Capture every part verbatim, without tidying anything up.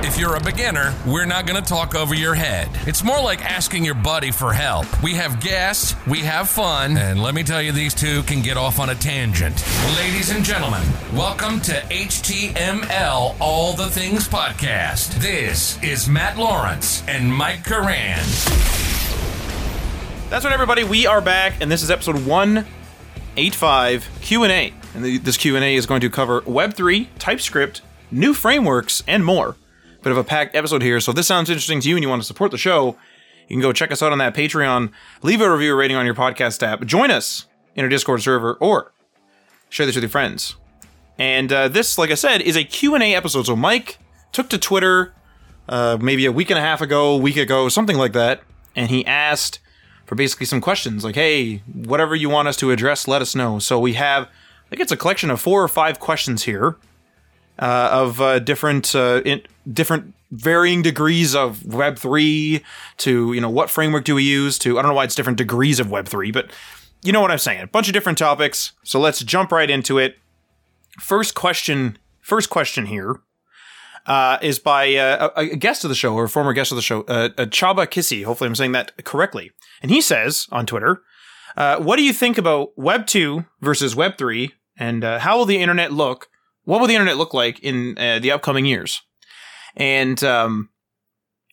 If you're a beginner, we're not going to talk over your head. It's more like asking your buddy for help. We have guests, we have fun, and let me tell you, these two can get off on a tangent. Ladies and gentlemen, welcome to H T M L All The Things Podcast. This is Matt Lawrence and Mike Curran. That's right, everybody. We are back, and this is episode one eighty-five, Q and A. And the, this Q and A is going to cover Web three, TypeScript, new frameworks, and more. Bit of a packed episode here, so if this sounds interesting to you and you want to support the show, you can go check us out on that Patreon, leave a review or rating on your podcast app, join us in our Discord server, or share this with your friends. And uh, this, like I said, is a Q and A episode, so Mike took to Twitter uh, maybe a week and a half ago, week ago, something like that, and he asked for basically some questions, like, hey, whatever you want us to address, let us know. So we have, I think it's a collection of four or five questions here. Uh, of uh, different, uh, in, different varying degrees of Web three to, you know, what framework do we use to, I don't know why it's different degrees of Web three, but you know what I'm saying. A bunch of different topics. So let's jump right into it. First question, first question here uh, is by uh, a, a guest of the show or a former guest of the show, uh, uh, Chaba Kissy. Hopefully I'm saying that correctly. And he says on Twitter, uh, what do you think about Web two versus Web three and uh, how will the internet look? What will the internet look like in uh, the upcoming years? And um,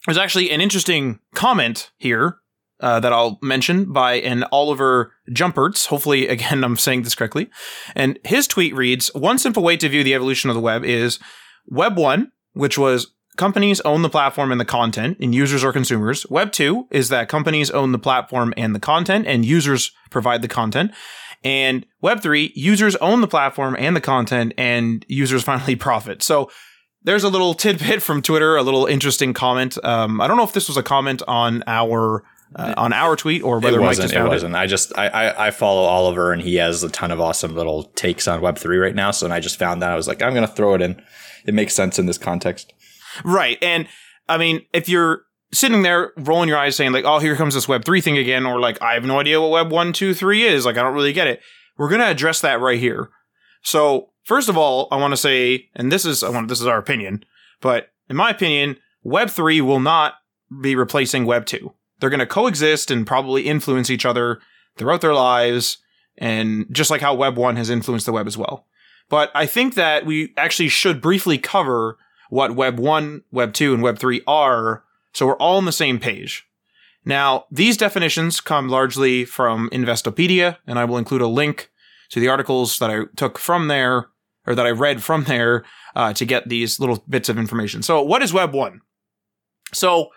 there's actually an interesting comment here uh, that I'll mention by an Oliver Jumperts. Hopefully, again, I'm saying this correctly. And his tweet reads, one simple way to view the evolution of the web is Web one, which was companies own the platform and the content in users or consumers. Web two is that companies own the platform and the content and users provide the content. And Web three, users own the platform and the content, and users finally profit. So there's a little tidbit from Twitter, a little interesting comment. Um, I don't know if this was a comment on our uh, on our tweet or whether it wasn't, Mike just found it. Wasn't. It. I just I, I I follow Oliver, and he has a ton of awesome little takes on Web three right now. So and I just found that I was like, I'm going to throw it in. It makes sense in this context, right? And I mean, if you're sitting there rolling your eyes saying like, oh, here comes this Web three thing again, or like, I have no idea what Web one, two, three is. Like, I don't really get it. We're going to address that right here. So first of all, I want to say, and this is, I want, this is our opinion, but in my opinion, Web three will not be replacing Web two. They're going to coexist and probably influence each other throughout their lives. And just like how Web one has influenced the web as well. But I think that we actually should briefly cover what Web one, Web two, and Web three are, so we're all on the same page. Now, these definitions come largely from Investopedia, and I will include a link to the articles that I took from there, or that I read from there, uh, to get these little bits of information. So what is Web one? So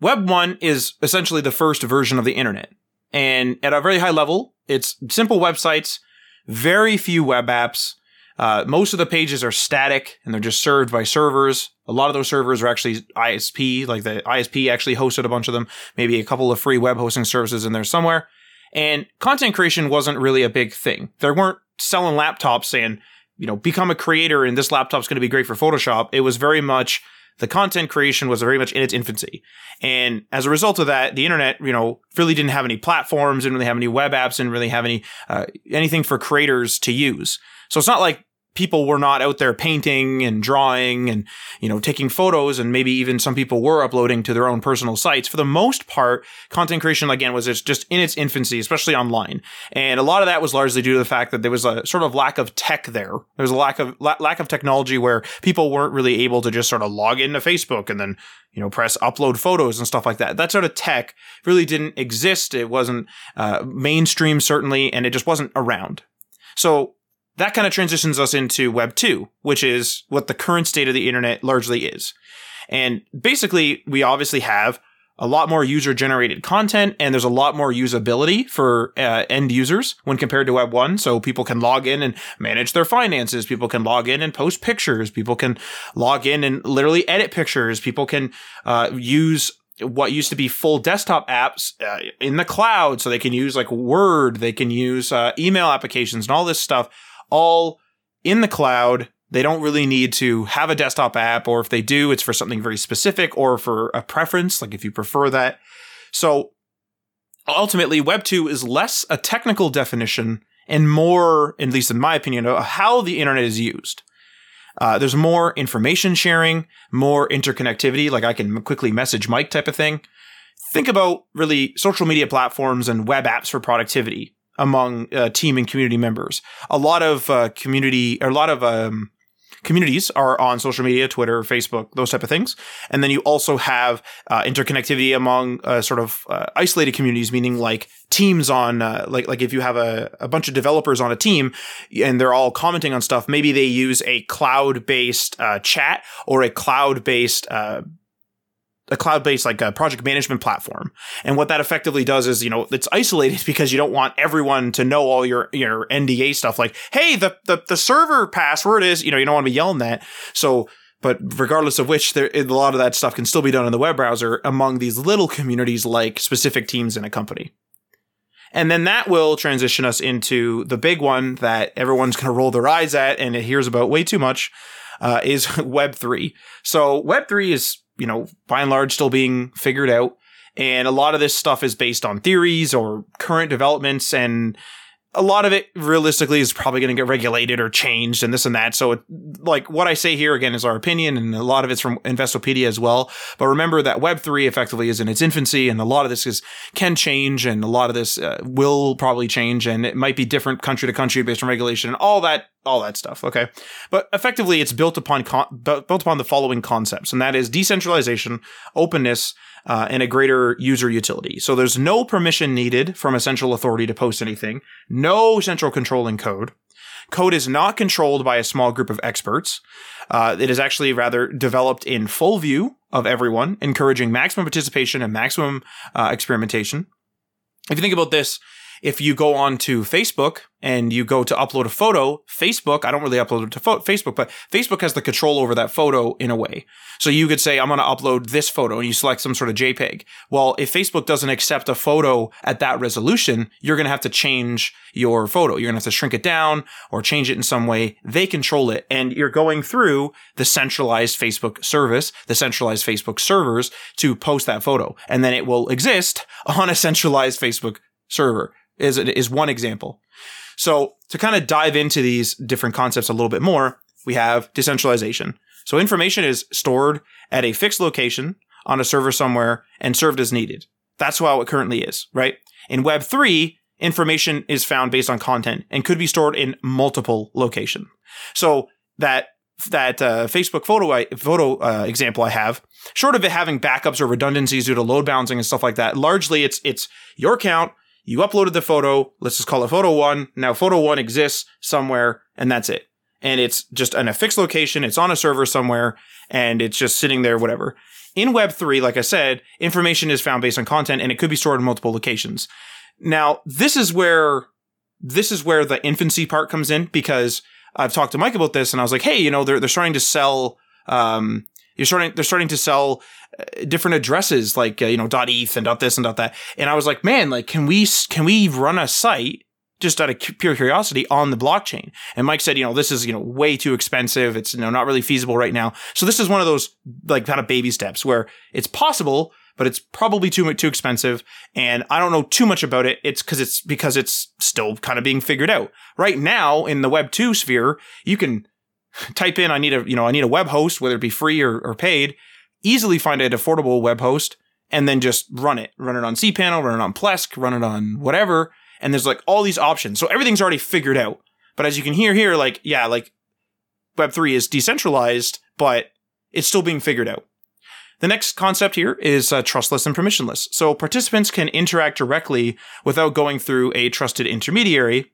Web one is essentially the first version of the internet. And at a very high level, it's simple websites, very few web apps. Uh, most of the pages are static and they're just served by servers. A lot of those servers are actually I S P, like the I S P actually hosted a bunch of them, maybe a couple of free web hosting services in there somewhere. And content creation wasn't really a big thing. There weren't selling laptops saying, you know, become a creator and this laptop's going to be great for Photoshop. It was very much, the content creation was very much in its infancy. And as a result of that, the internet, you know, really didn't have any platforms, didn't really have any web apps, didn't really have any uh, anything for creators to use. So it's not like people were not out there painting and drawing and, you know, taking photos, and maybe even some people were uploading to their own personal sites. For the most part, content creation, again, was just in its infancy, especially online. And a lot of that was largely due to the fact that there was a sort of lack of tech there. There was a lack of la- lack of technology where people weren't really able to just sort of log into Facebook and then, you know, press upload photos and stuff like that. That sort of tech really didn't exist. It wasn't uh, mainstream, certainly, and it just wasn't around. So that kind of transitions us into Web two, which is what the current state of the internet largely is. And basically, we obviously have a lot more user-generated content, and there's a lot more usability for uh, end users when compared to Web one. So people can log in and manage their finances. People can log in and post pictures. People can log in and literally edit pictures. People can uh, use what used to be full desktop apps uh, in the cloud. So they can use like Word, they can use uh, email applications and all this stuff all in the cloud. They don't really need to have a desktop app, or if they do, it's for something very specific or for a preference, like if you prefer that. So ultimately, Web two is less a technical definition and more, at least in my opinion, of how the internet is used. Uh, there's more information sharing, more interconnectivity, like I can quickly message Mike type of thing. Think about really social media platforms and web apps for productivity among uh, team and community members. A lot of uh, community, or a lot of um, communities are on social media, Twitter, Facebook, those type of things. And then you also have uh, interconnectivity among uh, sort of uh, isolated communities, meaning like teams on, uh, like like if you have a, a bunch of developers on a team and they're all commenting on stuff, maybe they use a cloud-based uh, chat or a cloud-based uh a cloud-based like a project management platform. And what that effectively does is, you know, it's isolated because you don't want everyone to know all your, your N D A stuff. Like, hey, the, the, the server password is, you know, you don't want to be yelling that. So, but regardless of which, there, a lot of that stuff can still be done in the web browser among these little communities, like specific teams in a company. And then that will transition us into the big one that everyone's going to roll their eyes at and it hears about way too much, uh, is Web three. So Web three is, you know, by and large still being figured out. And a lot of this stuff is based on theories or current developments. And a lot of it realistically is probably going to get regulated or changed and this and that. So it, like what I say here again is our opinion. And a lot of it's from Investopedia as well. But remember that Web three effectively is in its infancy. And a lot of this is can change. And a lot of this uh, will probably change. And it might be different country to country based on regulation and all that. All that stuff, okay? But effectively, it's built upon con- built upon the following concepts, and that is decentralization, openness, uh, and a greater user utility. So there's no permission needed from a central authority to post anything, no central controlling code. Code is not controlled by a small group of experts. Uh, it is actually rather developed in full view of everyone, encouraging maximum participation and maximum uh, experimentation. If you think about this, if you go on to Facebook and you go to upload a photo, Facebook, I don't really upload it to fo- Facebook, but Facebook has the control over that photo in a way. So you could say, I'm going to upload this photo, and you select some sort of JPEG. Well, if Facebook doesn't accept a photo at that resolution, you're going to have to change your photo. You're going to have to shrink it down or change it in some way. They control it. And you're going through the centralized Facebook service, the centralized Facebook servers to post that photo. And then it will exist on a centralized Facebook server. Is is one example. So to kind of dive into these different concepts a little bit more, we have decentralization. So information is stored at a fixed location on a server somewhere and served as needed. That's how it currently is, right? In Web three, information is found based on content and could be stored in multiple locations. So that that uh, Facebook photo I, photo uh, example I have, short of it having backups or redundancies due to load balancing and stuff like that, largely it's it's your account. You uploaded the photo, let's just call it photo one. Now photo one exists somewhere, and that's it. And it's just in a fixed location, it's on a server somewhere, and it's just sitting there, whatever. In Web three, like I said, information is found based on content, and it could be stored in multiple locations. Now, this is where this is where the infancy part comes in, because I've talked to Mike about this, and I was like, hey, you know, they're they're starting to sell um You're starting, they're starting to sell different addresses like, uh, you know, .eth and .this and .that. And I was like, man, like, can we, can we run a site just out of pure curiosity on the blockchain? And Mike said, you know, this is, you know, way too expensive. It's, you know, not really feasible right now. So this is one of those like kind of baby steps where it's possible, but it's probably too, too expensive. And I don't know too much about it. It's cause it's because it's still kind of being figured out right now in the Web two sphere. You can type in, I need a, you know, I need a web host, whether it be free or, or paid, easily find an affordable web host and then just run it, run it on cPanel, run it on Plesk, run it on whatever. And there's like all these options. So everything's already figured out. But as you can hear here, like, yeah, like Web three is decentralized, but it's still being figured out. The next concept here is uh, trustless and permissionless. So participants can interact directly without going through a trusted intermediary,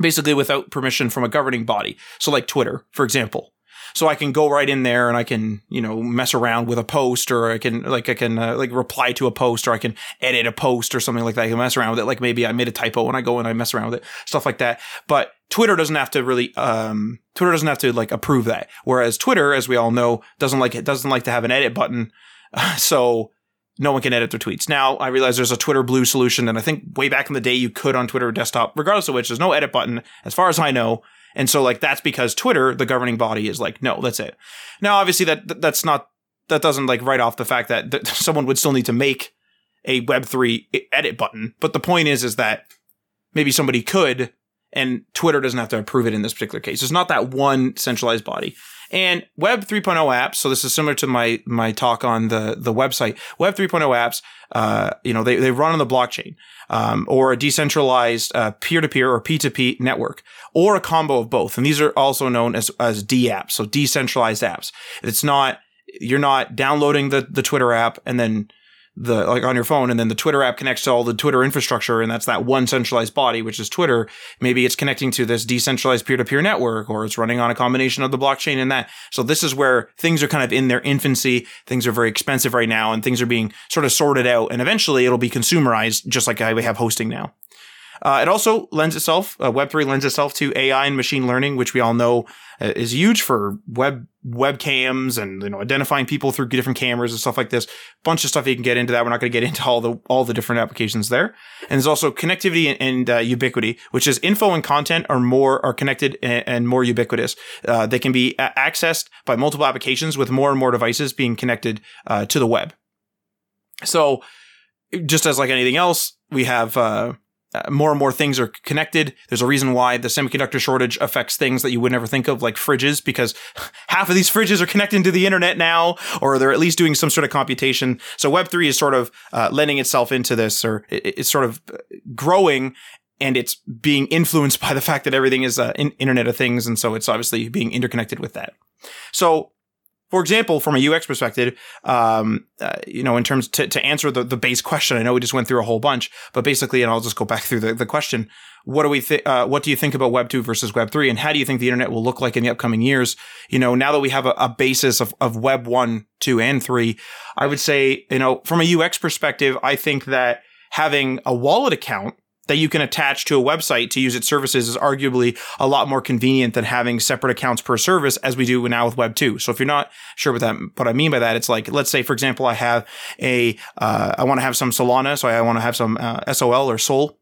basically without permission from a governing body. So like Twitter, for example. So I can go right in there and I can, you know, mess around with a post, or I can like, I can uh, like reply to a post, or I can edit a post or something like that. I can mess around with it. Like maybe I made a typo and I go and I mess around with it, stuff like that. But Twitter doesn't have to really, um, Twitter doesn't have to like approve that. Whereas Twitter, as we all know, doesn't like, it doesn't like to have an edit button. So no one can edit their tweets. Now, I realize there's a Twitter Blue solution, and I think way back in the day you could on Twitter desktop, regardless of which, there's no edit button, as far as I know. And so, like, that's because Twitter, the governing body, is like, no, that's it. Now, obviously, that that's not, that doesn't, like, write off the fact that th- someone would still need to make a Web three edit button. But the point is, is that maybe somebody could, and Twitter doesn't have to approve it in this particular case. It's not that one centralized body. And Web three point oh apps, so this is similar to my my talk on the the website. Web three point oh apps, uh, you know, they they run on the blockchain, um, or a decentralized uh, peer-to-peer or P two P network, or a combo of both. And these are also known as as D apps, so decentralized apps. It's not you're not downloading the the Twitter app and then the like on your phone, and then the Twitter app connects to all the Twitter infrastructure, and that's that one centralized body, which is Twitter. Maybe it's connecting to this decentralized peer-to-peer network, or it's running on a combination of the blockchain and that. So this is where things are kind of in their infancy. Things are very expensive right now, and things are being sort of sorted out, and eventually it'll be consumerized, just like how we have hosting now. Uh, it also lends itself, uh, Web three lends itself to A I and machine learning, which we all know uh, is huge for web webcams and, you know, identifying people through different cameras and stuff like this. Bunch of stuff you can get into that. We're not going to get into all the all the different applications there. And there's also connectivity and, and uh, ubiquity, which is info and content are more are connected and, and more ubiquitous. Uh, they can be a- accessed by multiple applications, with more and more devices being connected uh, to the web. So, just as like anything else, we have. Uh, Uh, more and more things are connected. There's a reason why the semiconductor shortage affects things that you would never think of, like fridges, because half of these fridges are connecting to the internet now, or they're at least doing some sort of computation. So Web three is sort of uh, lending itself into this, or it, it's sort of growing, and it's being influenced by the fact that everything is uh, in Internet of Things, and so it's obviously being interconnected with that. So, for example, from a U X perspective, um, uh, you know, in terms to, to answer the, the base question, I know we just went through a whole bunch, but basically, and I'll just go back through the, the question. What do we think? Uh, what do you think about Web two versus Web three, and how do you think the internet will look like in the upcoming years? You know, now that we have a, a basis of, of Web one, two, and three, I would say, you know, from a U X perspective, I think that having a wallet account that you can attach to a website to use its services is arguably a lot more convenient than having separate accounts per service, as we do now with Web two. So if you're not sure what that, what I mean by that, it's like, let's say, for example, I have a, uh, I want to have some Solana. So I want to have some uh, S O L or Sol.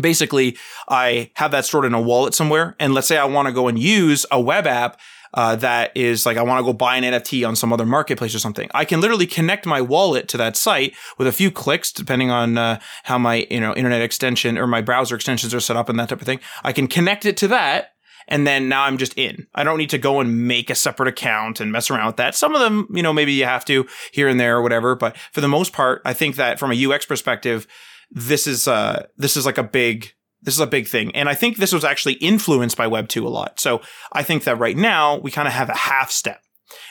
Basically, I have that stored in a wallet somewhere. And let's say I want to go and use a web app Uh, that is like, I want to go buy an N F T on some other marketplace or something. I can literally connect my wallet to that site with a few clicks, depending on uh, how my, you know, internet extension or my browser extensions are set up and that type of thing. I can connect it to that. And then now I'm just in. I don't need to go and make a separate account and mess around with that. Some of them, you know, maybe you have to here and there or whatever. But for the most part, I think that from a U X perspective, this is, uh, this is like a big, This is a big thing. And I think this was actually influenced by Web two a lot. So I think that right now we kind of have a half step.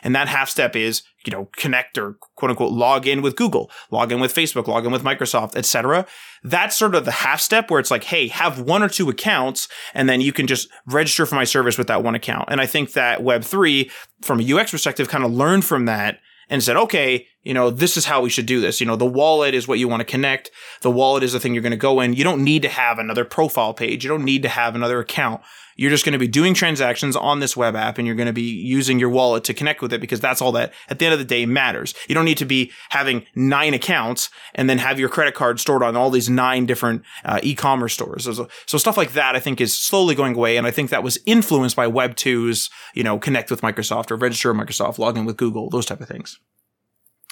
And that half step is, you know, connect or quote unquote log in with Google, log in with Facebook, log in with Microsoft, et cetera. That's sort of the half step where it's like, hey, have one or two accounts, and then you can just register for my service with that one account. And I think that Web three, from a U X perspective, kind of learned from that and said, okay, you know, this is how we should do this. You know, the wallet is what you want to connect. The wallet is the thing you're going to go in. You don't need to have another profile page. You don't need to have another account. You're just going to be doing transactions on this web app, and you're going to be using your wallet to connect with it, because that's all that, at the end of the day, matters. You don't need to be having nine accounts and then have your credit card stored on all these nine different uh, e-commerce stores. So, so stuff like that, I think, is slowly going away. And I think that was influenced by Web two's, you know, connect with Microsoft or register with Microsoft, log in with Google, those type of things.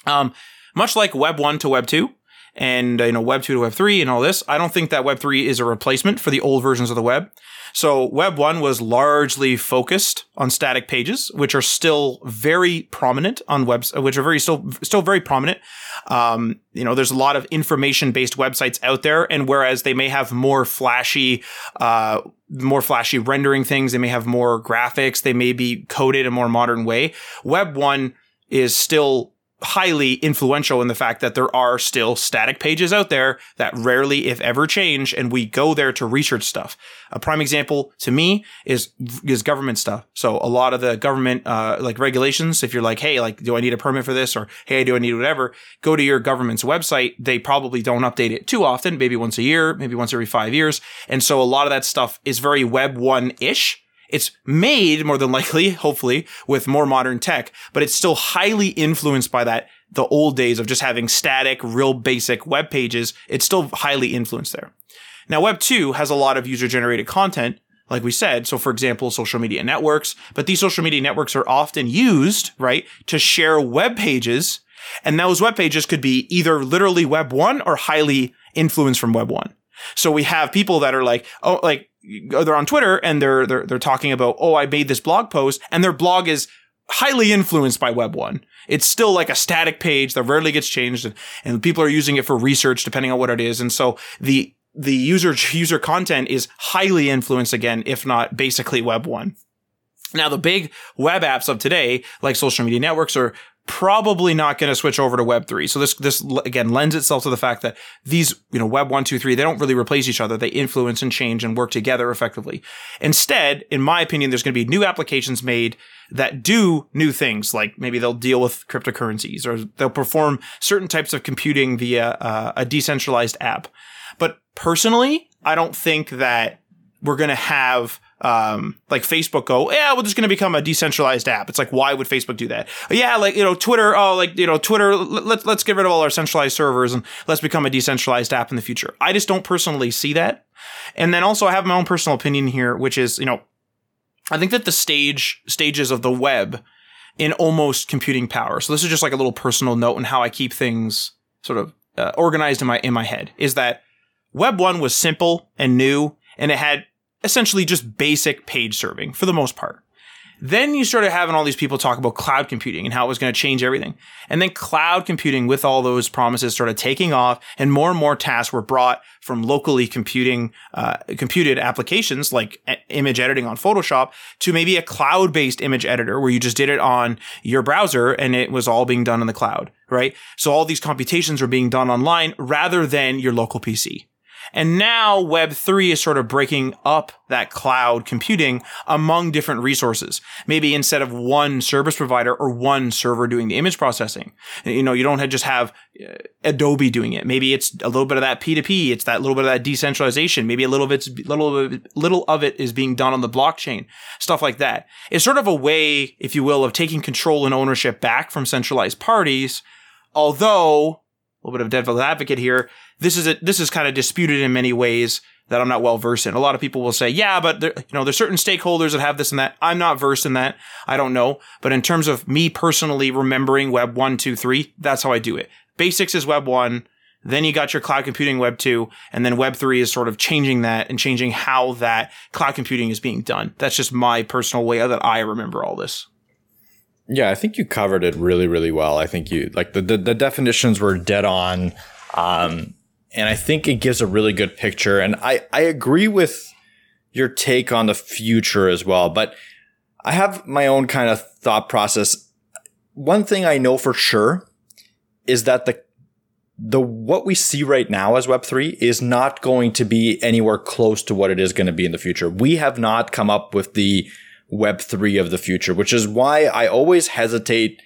Um, much like Web one to Web two. And, you know, Web two to Web three and all this, I don't think that Web three is a replacement for the old versions of the web. So Web one was largely focused on static pages, which are still very prominent on webs, which are very still, still very prominent. Um, you know, there's a lot of information-based websites out there. And whereas they may have more flashy, uh, more flashy rendering things, they may have more graphics, they may be coded in a more modern way. Web one is still highly influential in the fact that there are still static pages out there that rarely, if ever, change, and we go there to research stuff. A prime example to me is is government stuff. So a lot of the government uh like regulations, if you're like, hey, like, do I need a permit for this, or hey, do I need whatever, go to your government's website. They probably don't update it too often, maybe once a year, maybe once every five years. And so a lot of that stuff is very Web one-ish. It's made, more than likely, hopefully, with more modern tech, but it's still highly influenced by that the old days of just having static, real basic web pages, it's still highly influenced there. Now, Web two has a lot of user-generated content, like we said. So, for example, social media networks. But these social media networks are often used, right, to share web pages. And those web pages could be either literally Web one or highly influenced from Web one. So we have people that are like, oh, like they're on Twitter and they're they're they're talking about, oh, I made this blog post, and their blog is highly influenced by Web one. It's still like a static page that rarely gets changed, and, and people are using it for research depending on what it is. And so the the user user content is highly influenced, again, if not basically Web one. Now, the big web apps of today, like social media networks, are probably not going to switch over to Web three. So this, this again, lends itself to the fact that these, you know, Web one, two, three, they don't really replace each other. They influence and change and work together effectively. Instead, in my opinion, there's going to be new applications made that do new things, like maybe they'll deal with cryptocurrencies, or they'll perform certain types of computing via uh, a decentralized app. But personally, I don't think that we're going to have Um, like Facebook go, yeah, we're just going to become a decentralized app. It's like, why would Facebook do that? Yeah, like, you know, Twitter, oh, like, you know, Twitter, let's, let's get rid of all our centralized servers and let's become a decentralized app in the future. I just don't personally see that. And then also I have my own personal opinion here, which is, you know, I think that the stage, stages of the web in almost computing power. So this is just like a little personal note on how I keep things sort of uh, organized in my, in my head, is that Web one was simple and new, and it had essentially just basic page serving for the most part. Then you started having all these people talk about cloud computing and how it was going to change everything. And then cloud computing, with all those promises, started taking off, and more and more tasks were brought from locally computing, uh, computed applications like image editing on Photoshop to maybe a cloud-based image editor where you just did it on your browser and it was all being done in the cloud, right? So all these computations were being done online rather than your local P C. And now Web three is sort of breaking up that cloud computing among different resources. Maybe instead of one service provider or one server doing the image processing, you know, you don't just have Adobe doing it. Maybe it's a little bit of that P two P. It's that little bit of that decentralization. Maybe a little bit, little, little of it is being done on the blockchain, stuff like that. It's sort of a way, if you will, of taking control and ownership back from centralized parties. Although, a little bit of devil's advocate here, This is a, this is kind of disputed in many ways that I'm not well versed in. A lot of people will say, yeah, but there, you know, there's certain stakeholders that have this and that. I'm not versed in that. I don't know. But in terms of me personally remembering Web one, two, three, that's how I do it. Basics is Web one. Then you got your cloud computing Web two. And then Web three is sort of changing that and changing how that cloud computing is being done. That's just my personal way that I remember all this. Yeah, I think you covered it really, really well. I think you, like, the, the, the definitions were dead on. Um, And I think it gives a really good picture. And I, I agree with your take on the future as well. But I have my own kind of thought process. One thing I know for sure is that the the what we see right now as Web three is not going to be anywhere close to what it is going to be in the future. We have not come up with the Web three of the future, which is why I always hesitate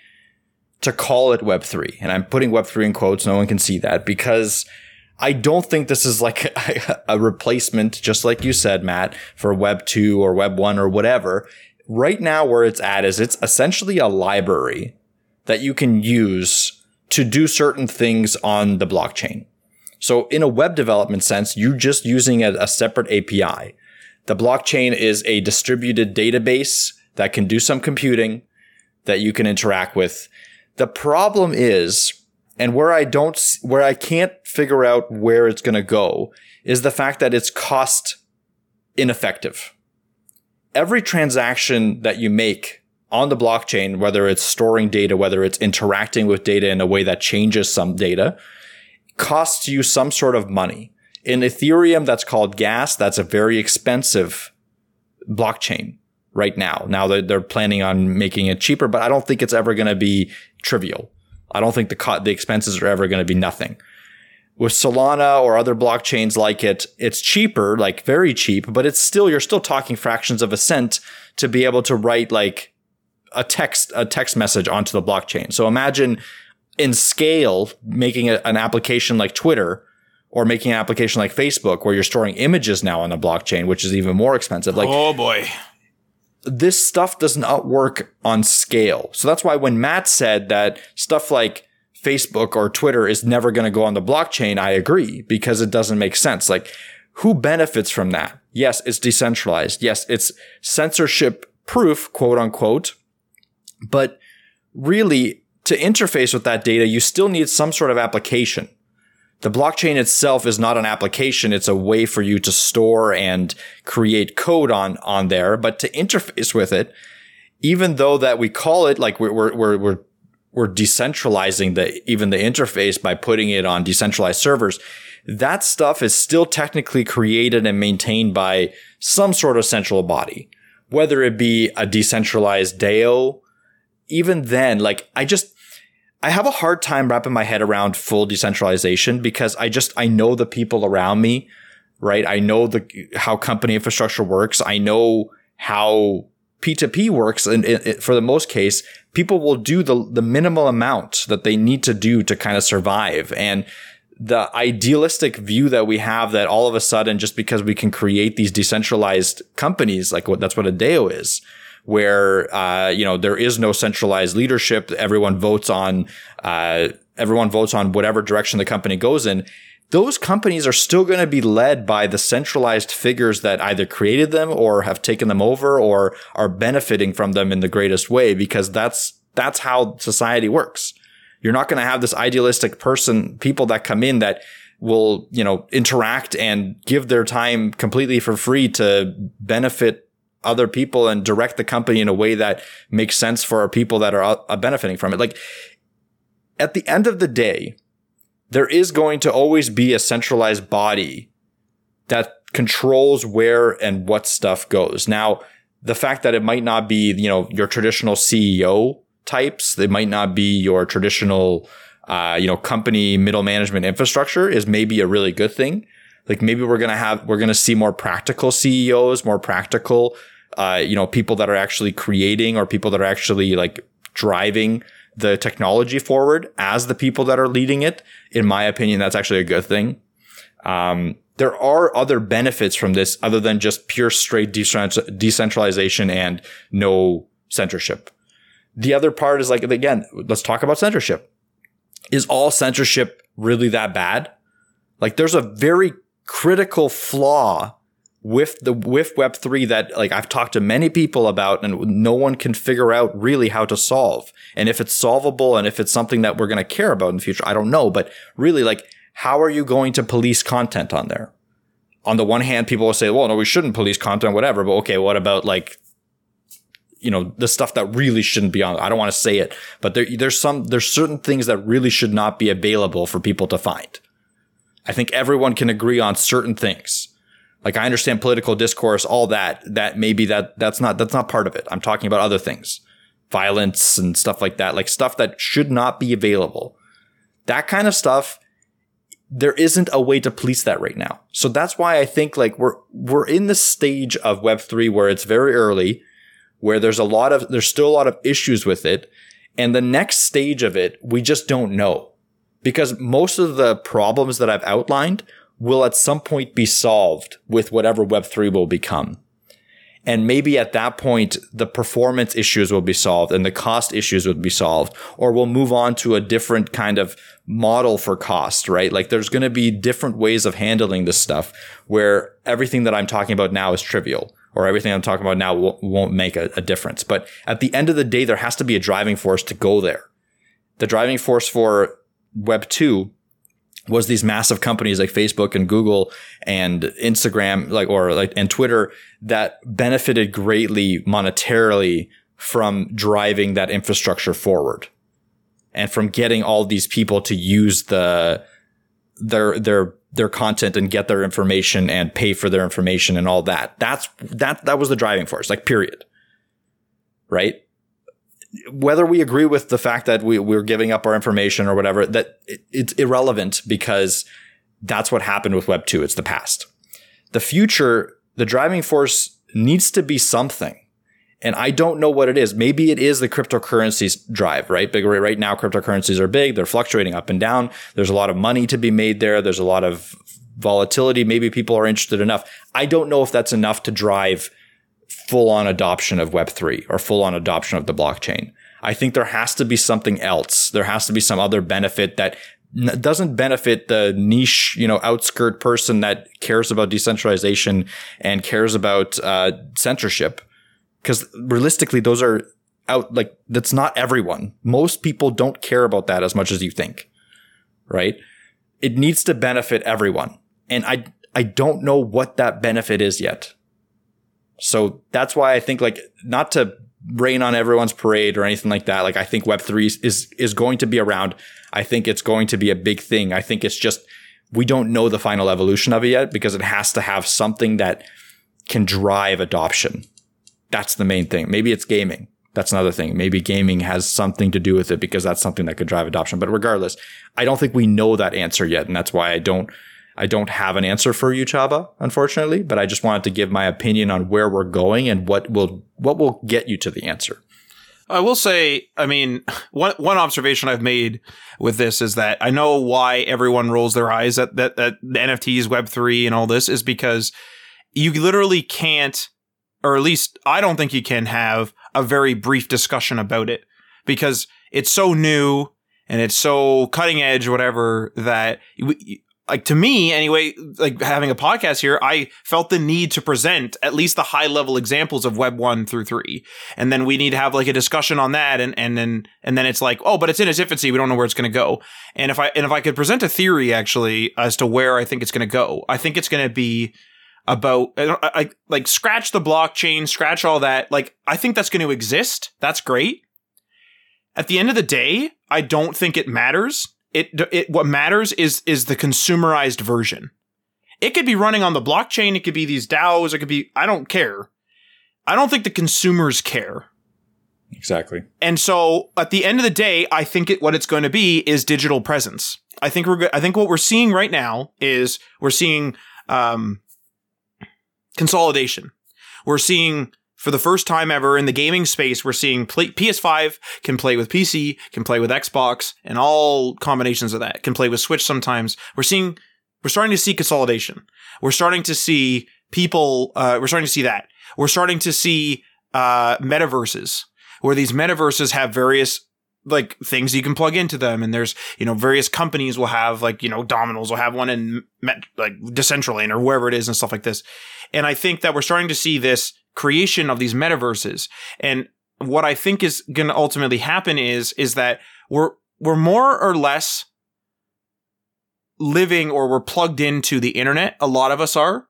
to call it Web three. And I'm putting Web three in quotes. No one can see that, because I don't think this is like a, a replacement, just like you said, Matt, for Web two or Web one or whatever. Right now, where it's at is it's essentially a library that you can use to do certain things on the blockchain. So in a web development sense, you're just using a, a separate A P I. The blockchain is a distributed database that can do some computing that you can interact with. The problem is, and where I don't, where I can't figure out where it's going to go, is the fact that it's cost ineffective. Every transaction that you make on the blockchain, whether it's storing data, whether it's interacting with data in a way that changes some data, costs you some sort of money. In Ethereum, that's called gas. That's a very expensive blockchain right now. Now they're, they're planning on making it cheaper, but I don't think it's ever going to be trivial. I don't think the co- the expenses are ever going to be nothing. With Solana or other blockchains like it, it's cheaper, like very cheap, but it's still, you're still talking fractions of a cent to be able to write like a text, a text message onto the blockchain. So imagine in scale making a, an application like Twitter or making an application like Facebook where you're storing images now on the blockchain, which is even more expensive. Like, oh boy. This stuff does not work on scale. So that's why when Matt said that stuff like Facebook or Twitter is never going to go on the blockchain, I agree, because it doesn't make sense. Like, who benefits from that? Yes, it's decentralized. Yes, it's censorship proof, quote unquote. But really, to interface with that data, you still need some sort of application. The blockchain itself is not an application. It's a way for you to store and create code on, on there, but to interface with it, even though that we call it like we're, we're, we're, we're decentralizing the, even the interface by putting it on decentralized servers, that stuff is still technically created and maintained by some sort of central body, whether it be a decentralized D A O. Even then, like I just, I have a hard time wrapping my head around full decentralization because I just, I know the people around me, right? I know the, how company infrastructure works. I know how P two P works. And it, it, for the most case, people will do the, the minimal amount that they need to do to kind of survive. And the idealistic view that we have that all of a sudden, just because we can create these decentralized companies, like what, that's what a D A O is. Where, uh, you know, there is no centralized leadership. Everyone votes on, uh, everyone votes on whatever direction the company goes in. Those companies are still going to be led by the centralized figures that either created them or have taken them over or are benefiting from them in the greatest way, because that's, that's how society works. You're not going to have this idealistic person, people that come in that will, you know, interact and give their time completely for free to benefit other people and direct the company in a way that makes sense for our people that are benefiting from it. Like, at the end of the day, there is going to always be a centralized body that controls where and what stuff goes. Now, the fact that it might not be, you know, your traditional C E O types, they might not be your traditional, uh, you know, company middle management infrastructure is maybe a really good thing. Like, maybe we're going to have, we're going to see more practical C E Os, more practical, uh, you know, people that are actually creating or people that are actually like driving the technology forward as the people that are leading it. In my opinion, that's actually a good thing. Um, there are other benefits from this other than just pure straight decentralization and no censorship. The other part is like, again, let's talk about censorship. Is all censorship really that bad? Like, there's a very critical flaw with the with Web three that, like, I've talked to many people about and no one can figure out really how to solve, and if it's solvable and if it's something that we're going to care about in the future. I don't know, but really, like, how are you going to police content on there? On the one hand, people will say, well, no, we shouldn't police content, whatever, but okay, what about, like, you know, the stuff that really shouldn't be on? I don't want to say it, but there there's some there's certain things that really should not be available for people to find. I think everyone can agree on certain things. Like, I understand political discourse, all that, that maybe that that's not, that's not part of it. I'm talking about other things, violence and stuff like that, like stuff that should not be available. That kind of stuff, there isn't a way to police that right now. So that's why I think, like, we're, we're in the stage of Web three where it's very early, where there's a lot of, there's still a lot of issues with it. And the next stage of it, we just don't know. Because most of the problems that I've outlined will at some point be solved with whatever Web three will become. And maybe at that point, the performance issues will be solved and the cost issues would be solved, or we'll move on to a different kind of model for cost, right? Like, there's going to be different ways of handling this stuff where everything that I'm talking about now is trivial, or everything I'm talking about now won't make a, a difference. But at the end of the day, there has to be a driving force to go there. The driving force for Web two was these massive companies like Facebook and Google and Instagram, like, or like, and Twitter, that benefited greatly monetarily from driving that infrastructure forward and from getting all these people to use the, their, their, their content and get their information and pay for their information and all that. That's, that, that was the driving force, like, period. Right? Whether we agree with the fact that we, we're giving up our information or whatever, that it, it's irrelevant, because that's what happened with Web two. It's the past. The future, the driving force needs to be something. And I don't know what it is. Maybe it is the cryptocurrencies drive, right? Big right now, cryptocurrencies are big. They're fluctuating up and down. There's a lot of money to be made there. There's a lot of volatility. Maybe people are interested enough. I don't know if that's enough to drive full-on adoption of Web three or full-on adoption of the blockchain. I think there has to be something else. There has to be some other benefit that n- doesn't benefit the niche, you know, outskirt person that cares about decentralization and cares about uh, censorship. Because realistically, those are out, like, that's not everyone. Most people don't care about that as much as you think, right? It needs to benefit everyone. And I, I don't know what that benefit is yet. So that's why I think, like, not to rain on everyone's parade or anything like that. Like, I think Web three is, is going to be around. I think it's going to be a big thing. I think it's just, we don't know the final evolution of it yet because it has to have something that can drive adoption. That's the main thing. Maybe it's gaming. That's another thing. Maybe gaming has something to do with it because that's something that could drive adoption. But regardless, I don't think we know that answer yet. And that's why I don't, I don't have an answer for you, Chaba, unfortunately, but I just wanted to give my opinion on where we're going and what will, what will get you to the answer. I will say, I mean, one, one observation I've made with this is that I know why everyone rolls their eyes at that, at the N F Ts, Web three and all this is because you literally can't, or at least I don't think you can have a very brief discussion about it because it's so new and it's so cutting edge, whatever, that we, like, to me anyway, like having a podcast here, I felt the need to present at least the high level examples of web one through three. And then we need to have like a discussion on that. And, and then, and then it's like, oh, but it's in its infancy. We don't know where it's going to go. And if I, and if I could present a theory actually as to where I think it's going to go, I think it's going to be about I, I, like scratch the blockchain, scratch all that. Like, I think that's going to exist. That's great. At the end of the day, I don't think it matters. It, it what matters is is the consumerized version. It could be running on the blockchain. It could be these DAOs. It could be, I don't care. I don't think the consumers care. Exactly. And so at the end of the day, I think it, what it's going to be is digital presence. I think we're I think what we're seeing right now is we're seeing um, consolidation. We're seeing, for the first time ever in the gaming space, we're seeing play- P S five can play with P C, can play with Xbox, and all combinations of that. Can play with Switch sometimes. We're seeing, we're starting to see consolidation. We're starting to see people, uh, we're starting to see that. We're starting to see uh, metaverses, where these metaverses have various like things you can plug into them. And there's, you know, various companies will have like, you know, Domino's will have one in Met- like Decentraland or wherever it is and stuff like this. And I think that we're starting to see this creation of these metaverses. And what I think is going to ultimately happen is, is that we're, we're more or less living, or we're plugged into the internet. A lot of us are,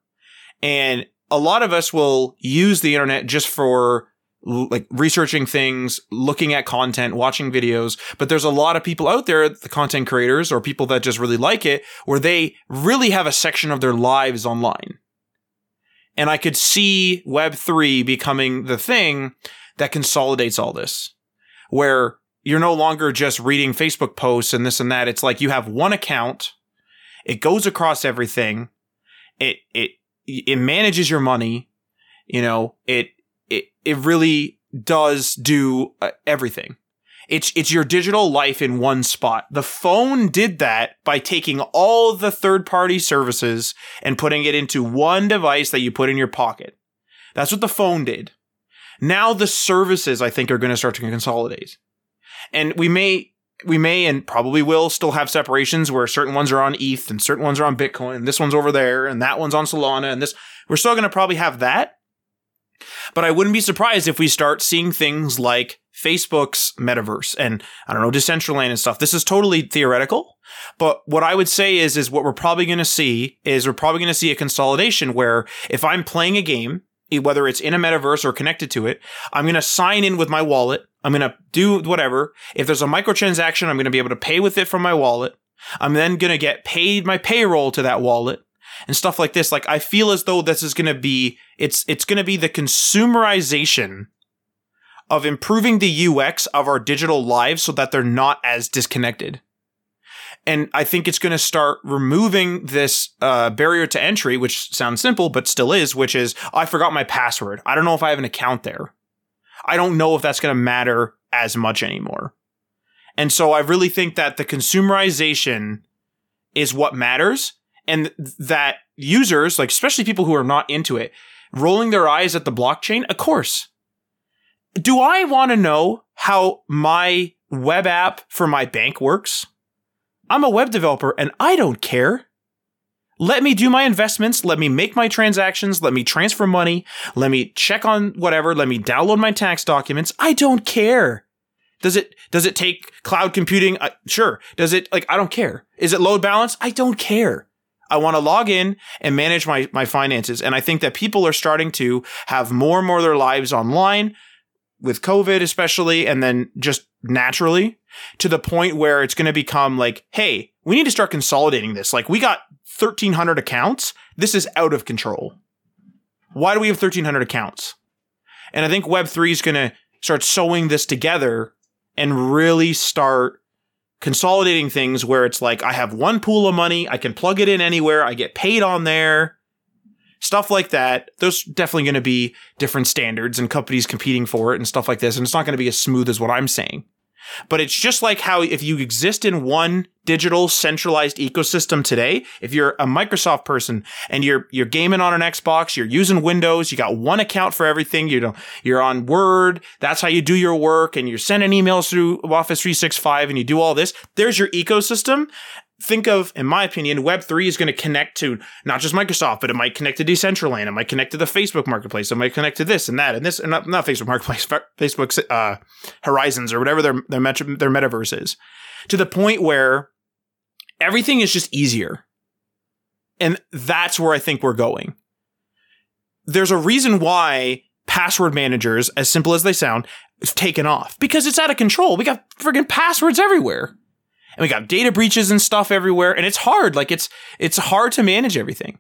and a lot of us will use the internet just for like researching things, looking at content, watching videos. But there's a lot of people out there, the content creators or people that just really like it, where they really have a section of their lives online. And I could see Web three becoming the thing that consolidates all this, where you're no longer just reading Facebook posts and this and that. It's like you have one account. It goes across everything. It, it, it manages your money. You know, it, It it really does do uh, everything. It's it's your digital life in one spot. The phone did that by taking all the third-party services and putting it into one device that you put in your pocket. That's what the phone did. Now the services, I think, are going to start to consolidate. And we may we may and probably will still have separations where certain ones are on E T H and certain ones are on Bitcoin, and this one's over there and that one's on Solana and this. We're still going to probably have that. But I wouldn't be surprised if we start seeing things like Facebook's metaverse and, I don't know, Decentraland and stuff. This is totally theoretical. But what I would say is, is what we're probably going to see is we're probably going to see a consolidation where if I'm playing a game, whether it's in a metaverse or connected to it, I'm going to sign in with my wallet. I'm going to do whatever. If there's a microtransaction, I'm going to be able to pay with it from my wallet. I'm then going to get paid my payroll to that wallet. And stuff like this. Like, I feel as though this is going to be, it's it's going to be the consumerization of improving the U X of our digital lives so that they're not as disconnected. And I think it's going to start removing this uh, barrier to entry, which sounds simple, but still is, which is, I forgot my password. I don't know if I have an account there. I don't know if that's going to matter as much anymore. And so I really think that the consumerization is what matters. And that users, like especially people who are not into it, rolling their eyes at the blockchain, of course. Do I want to know how my web app for my bank works. I'm a web developer and I don't care. Let me do my investments. Let me make my transactions. Let me transfer money. Let me check on whatever. Let me download my tax documents. I don't care. Does it, does it take cloud computing? Uh, sure. Does it, like, I don't care. Is it load balance? I don't care. I want to log in and manage my, my finances. And I think that people are starting to have more and more of their lives online with COVID, especially, and then just naturally, to the point where it's going to become like, hey, we need to start consolidating this. Like, we got thirteen hundred accounts. This is out of control. Why do we have thirteen hundred accounts? And I think Web three is going to start sewing this together and really start consolidating things where it's like, I have one pool of money. I can plug it in anywhere. I get paid on there. Stuff like that. There's definitely going to be different standards and companies competing for it and stuff like this. And it's not going to be as smooth as what I'm saying. But it's just like how if you exist in one digital centralized ecosystem today, if you're a Microsoft person and you're you're gaming on an Xbox, you're using Windows, you got one account for everything, you know, you're on Word, that's how you do your work, and you're sending emails through Office three sixty-five and you do all this, there's your ecosystem. Think of, in my opinion, Web three is going to connect to not just Microsoft, but it might connect to Decentraland, it might connect to the Facebook Marketplace, it might connect to this and that and this, and not, not Facebook Marketplace, Facebook's uh, Horizons or whatever their their, meta, their metaverse is, to the point where everything is just easier. And that's where I think we're going. There's a reason why password managers, as simple as they sound, have taken off, because it's out of control. We got friggin' passwords everywhere. And we got data breaches and stuff everywhere. And it's hard. Like, it's it's hard to manage everything.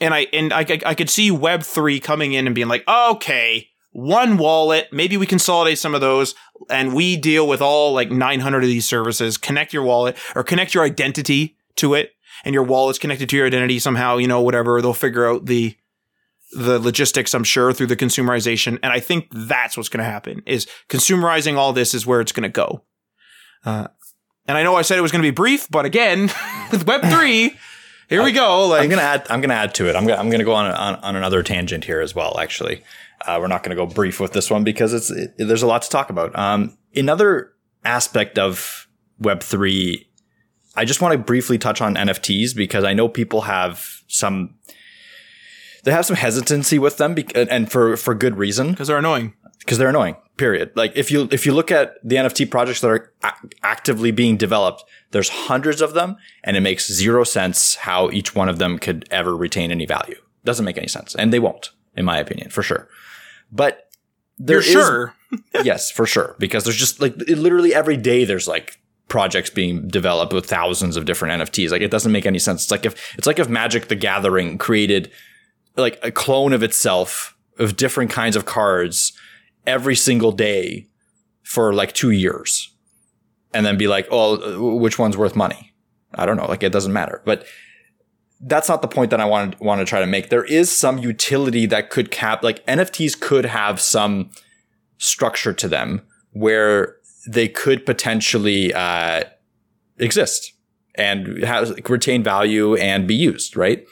And I and I, I, I could see Web three coming in and being like, okay, one wallet. Maybe we consolidate some of those. And we deal with all, like, nine hundred of these services. Connect your wallet or connect your identity to it. And your wallet's connected to your identity somehow, you know, whatever. They'll figure out the the logistics, I'm sure, through the consumerization. And I think that's what's going to happen, is consumerizing all this is where it's going to go. Uh And I know I said it was going to be brief, but again, with Web three, here we go. Like, I'm gonna add. I'm gonna add to it. I'm gonna. I'm gonna go on, on on another tangent here as well. Actually, uh, we're not gonna go brief with this one because it's it, there's a lot to talk about. Um, another aspect of Web three, I just want to briefly touch on N F Ts because I know people have some. They have some hesitancy with them, be- and for for good reason. Because they're annoying. Because they're annoying. Period. Like, if you if you look at the N F T projects that are a- actively being developed, there's hundreds of them, and it makes zero sense how each one of them could ever retain any value. Doesn't make any sense, and they won't, in my opinion, for sure. But there You're is sure. Yes, for sure, because there's just like literally every day there's like projects being developed with thousands of different N F Ts. Like, it doesn't make any sense. It's like if it's like if Magic the Gathering created like a clone of itself of different kinds of cards every single day for like two years and then be like, oh, which one's worth money? I don't know. Like, it doesn't matter. But that's not the point that I want to, want to try to make. There is some utility that could cap, like N F Ts could have some structure to them where they could potentially uh, exist and have, retain value and be used, right?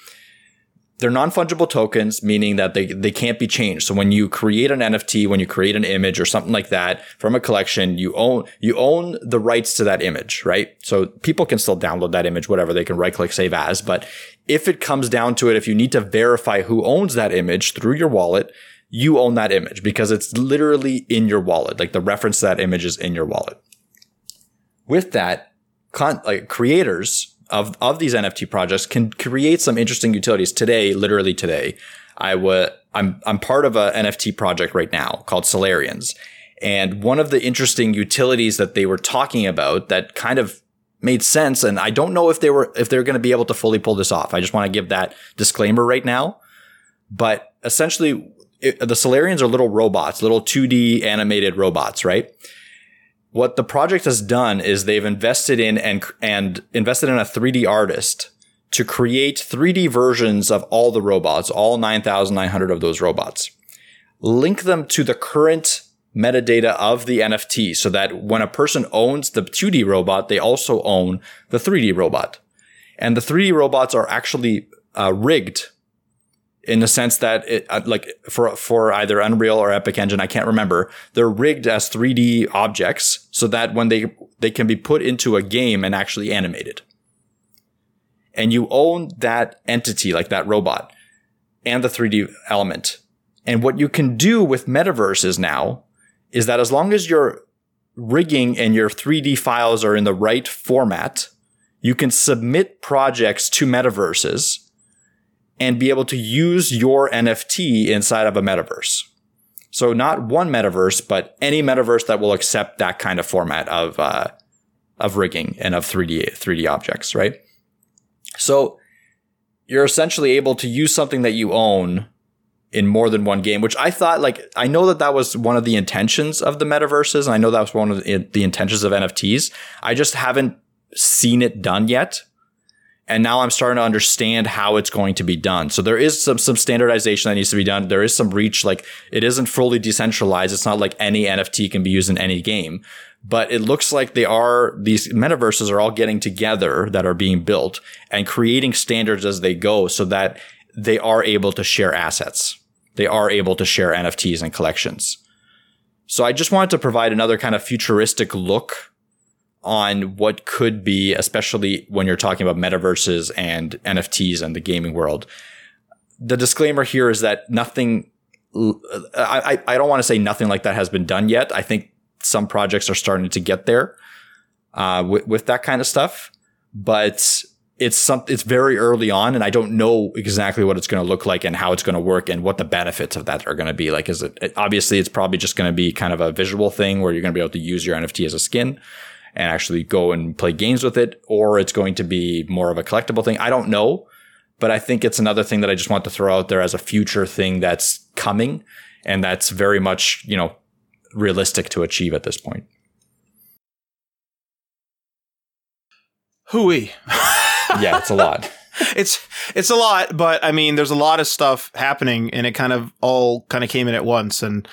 They're non-fungible tokens, meaning that they, they can't be changed. So when you create an N F T, when you create an image or something like that from a collection, you own you own the rights to that image, right? So people can still download that image, whatever. They can right-click, save as. But if it comes down to it, if you need to verify who owns that image through your wallet, you own that image because it's literally in your wallet. Like, the reference to that image is in your wallet. With that, con- like creators... Of, of these N F T projects can create some interesting utilities. Today, literally today, I wa- I'm I'm part of an N F T project right now called Solarians. And one of the interesting utilities that they were talking about that kind of made sense, and I don't know if they were if they're going to be able to fully pull this off. I just want to give that disclaimer right now. But essentially, it, the Solarians are little robots, little two D animated robots, right? What the project has done is they've invested in and and invested in a three D artist to create three D versions of all the robots, all nine thousand nine hundred of those robots. Link them to the current metadata of the N F T so that when a person owns the two D robot, they also own the three D robot. And the three D robots are actually uh, rigged in the sense that it, like for, for either Unreal or Epic Engine, I can't remember, they're rigged as three D objects so that when they, they can be put into a game and actually animated. And you own that entity, like that robot and the three D element. And what you can do with metaverses now is that as long as your rigging and your three D files are in the right format, you can submit projects to metaverses and be able to use your N F T inside of a metaverse. So not one metaverse, but any metaverse that will accept that kind of format of uh, of rigging and of three D objects, right? So you're essentially able to use something that you own in more than one game, which I thought, like, I know that that was one of the intentions of the metaverses. And I know that was one of the intentions of N F Ts. I just haven't seen it done yet. And now I'm starting to understand how it's going to be done. So there is some, some standardization that needs to be done. There is some reach. Like, it isn't fully decentralized. It's not like any N F T can be used in any game. But it looks like they are, these metaverses are all getting together that are being built and creating standards as they go so that they are able to share assets. They are able to share N F Ts and collections. So I just wanted to provide another kind of futuristic look on what could be, especially when you're talking about metaverses and N F Ts and the gaming world. The disclaimer here is that nothing, I, I don't want to say nothing like that has been done yet. I think some projects are starting to get there uh, with, with that kind of stuff, but it's some, it's very early on, and I don't know exactly what it's going to look like and how it's going to work and what the benefits of that are going to be. Like, is it, obviously it's probably just going to be kind of a visual thing where you're going to be able to use your N F T as a skin and actually go and play games with it, or it's going to be more of a collectible thing. I don't know, but I think it's another thing that I just want to throw out there as a future thing that's coming and that's very much, you know, realistic to achieve at this point. Hooey. Yeah, it's a lot. It's it's a lot, but I mean, there's a lot of stuff happening, and it kind of all kind of came in at once. And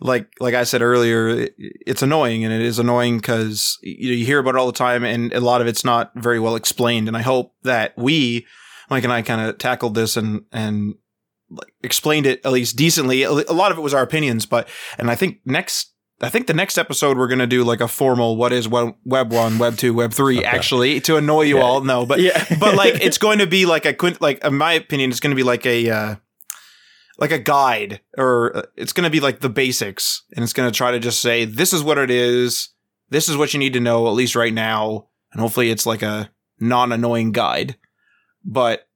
like like I said earlier, it's annoying, and it is annoying because you know, you hear about it all the time, and a lot of it's not very well explained. And I hope that we, Mike and I, kind of tackled this and and explained it at least decently. A lot of it was our opinions, but and I think next. I think the next episode we're going to do like a formal what is web one, web two, web three, okay. Actually, to annoy you yeah. all. No, but yeah. But like it's going to be like a quint, like in my opinion, it's going to be like a uh, like a guide, or it's going to be like the basics, and it's going to try to just say this is what it is, this is what you need to know at least right now, and hopefully it's like a non-annoying guide. But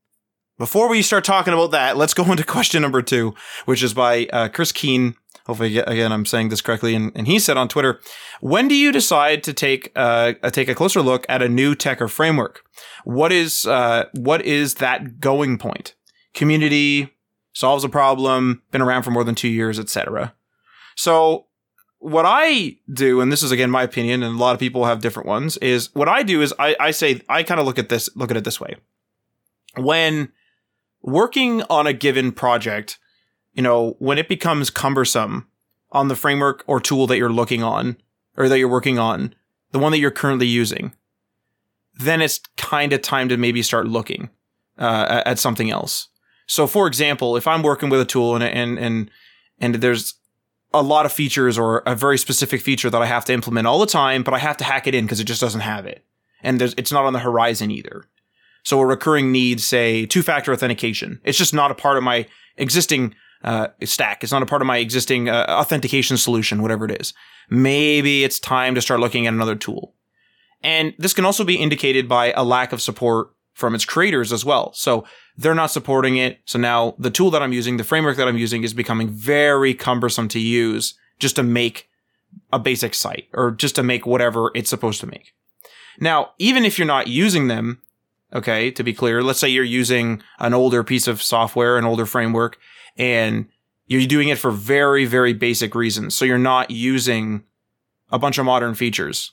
before we start talking about that, let's go into question number two, which is by uh, Chris Keane. Hopefully, again, I'm saying this correctly. And, and he said on Twitter, when do you decide to take uh, take a closer look at a new tech or framework? What is uh, what is that going point? Community, solves a problem, been around for more than two years, et cetera. So what I do, and this is, again, my opinion, and a lot of people have different ones, is what I do is I, I say I kind of look at this, look at it this way. When working on a given project, you know, when it becomes cumbersome on the framework or tool that you're looking on or that you're working on, the one that you're currently using, then it's kind of time to maybe start looking uh, at something else. So, for example, if I'm working with a tool and and and and there's a lot of features or a very specific feature that I have to implement all the time, but I have to hack it in because it just doesn't have it. And there's it's not on the horizon either. So a recurring need, say, two-factor authentication. It's just not a part of my existing Uh, stack. It's not a part of my existing uh, authentication solution, whatever it is. Maybe it's time to start looking at another tool. And this can also be indicated by a lack of support from its creators as well. So they're not supporting it. So now the tool that I'm using, the framework that I'm using, is becoming very cumbersome to use just to make a basic site or just to make whatever it's supposed to make. Now, even if you're not using them, okay, to be clear, let's say you're using an older piece of software, an older framework, and you're doing it for very, very basic reasons. So you're not using a bunch of modern features.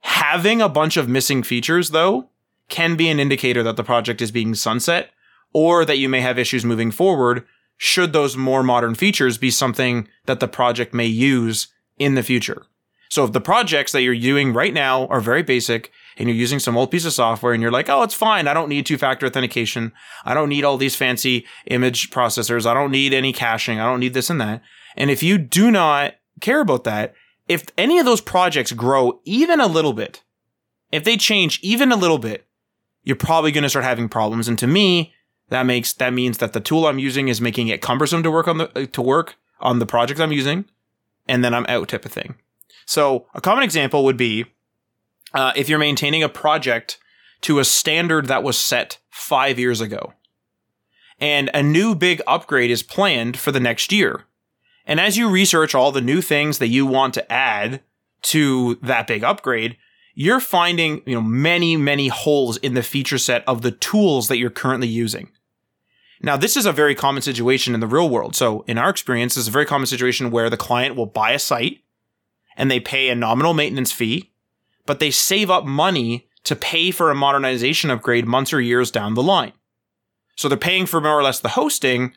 Having a bunch of missing features, though, can be an indicator that the project is being sunset or that you may have issues moving forward should those more modern features be something that the project may use in the future. So if the projects that you're doing right now are very basic and you're using some old piece of software and you're like, oh, it's fine. I don't need two-factor authentication. I don't need all these fancy image processors. I don't need any caching. I don't need this and that. And if you do not care about that, if any of those projects grow even a little bit, if they change even a little bit, you're probably going to start having problems. And to me, that makes that means that the tool I'm using is making it cumbersome to work on the to work on the project I'm using, and then I'm out type of thing. So a common example would be uh, if you're maintaining a project to a standard that was set five years ago, and a new big upgrade is planned for the next year. And as you research all the new things that you want to add to that big upgrade, you're finding, you know, many, many holes in the feature set of the tools that you're currently using. Now, this is a very common situation in the real world. So in our experience, this is a very common situation where the client will buy a site and they pay a nominal maintenance fee, but they save up money to pay for a modernization upgrade months or years down the line. So they're paying for more or less the hosting,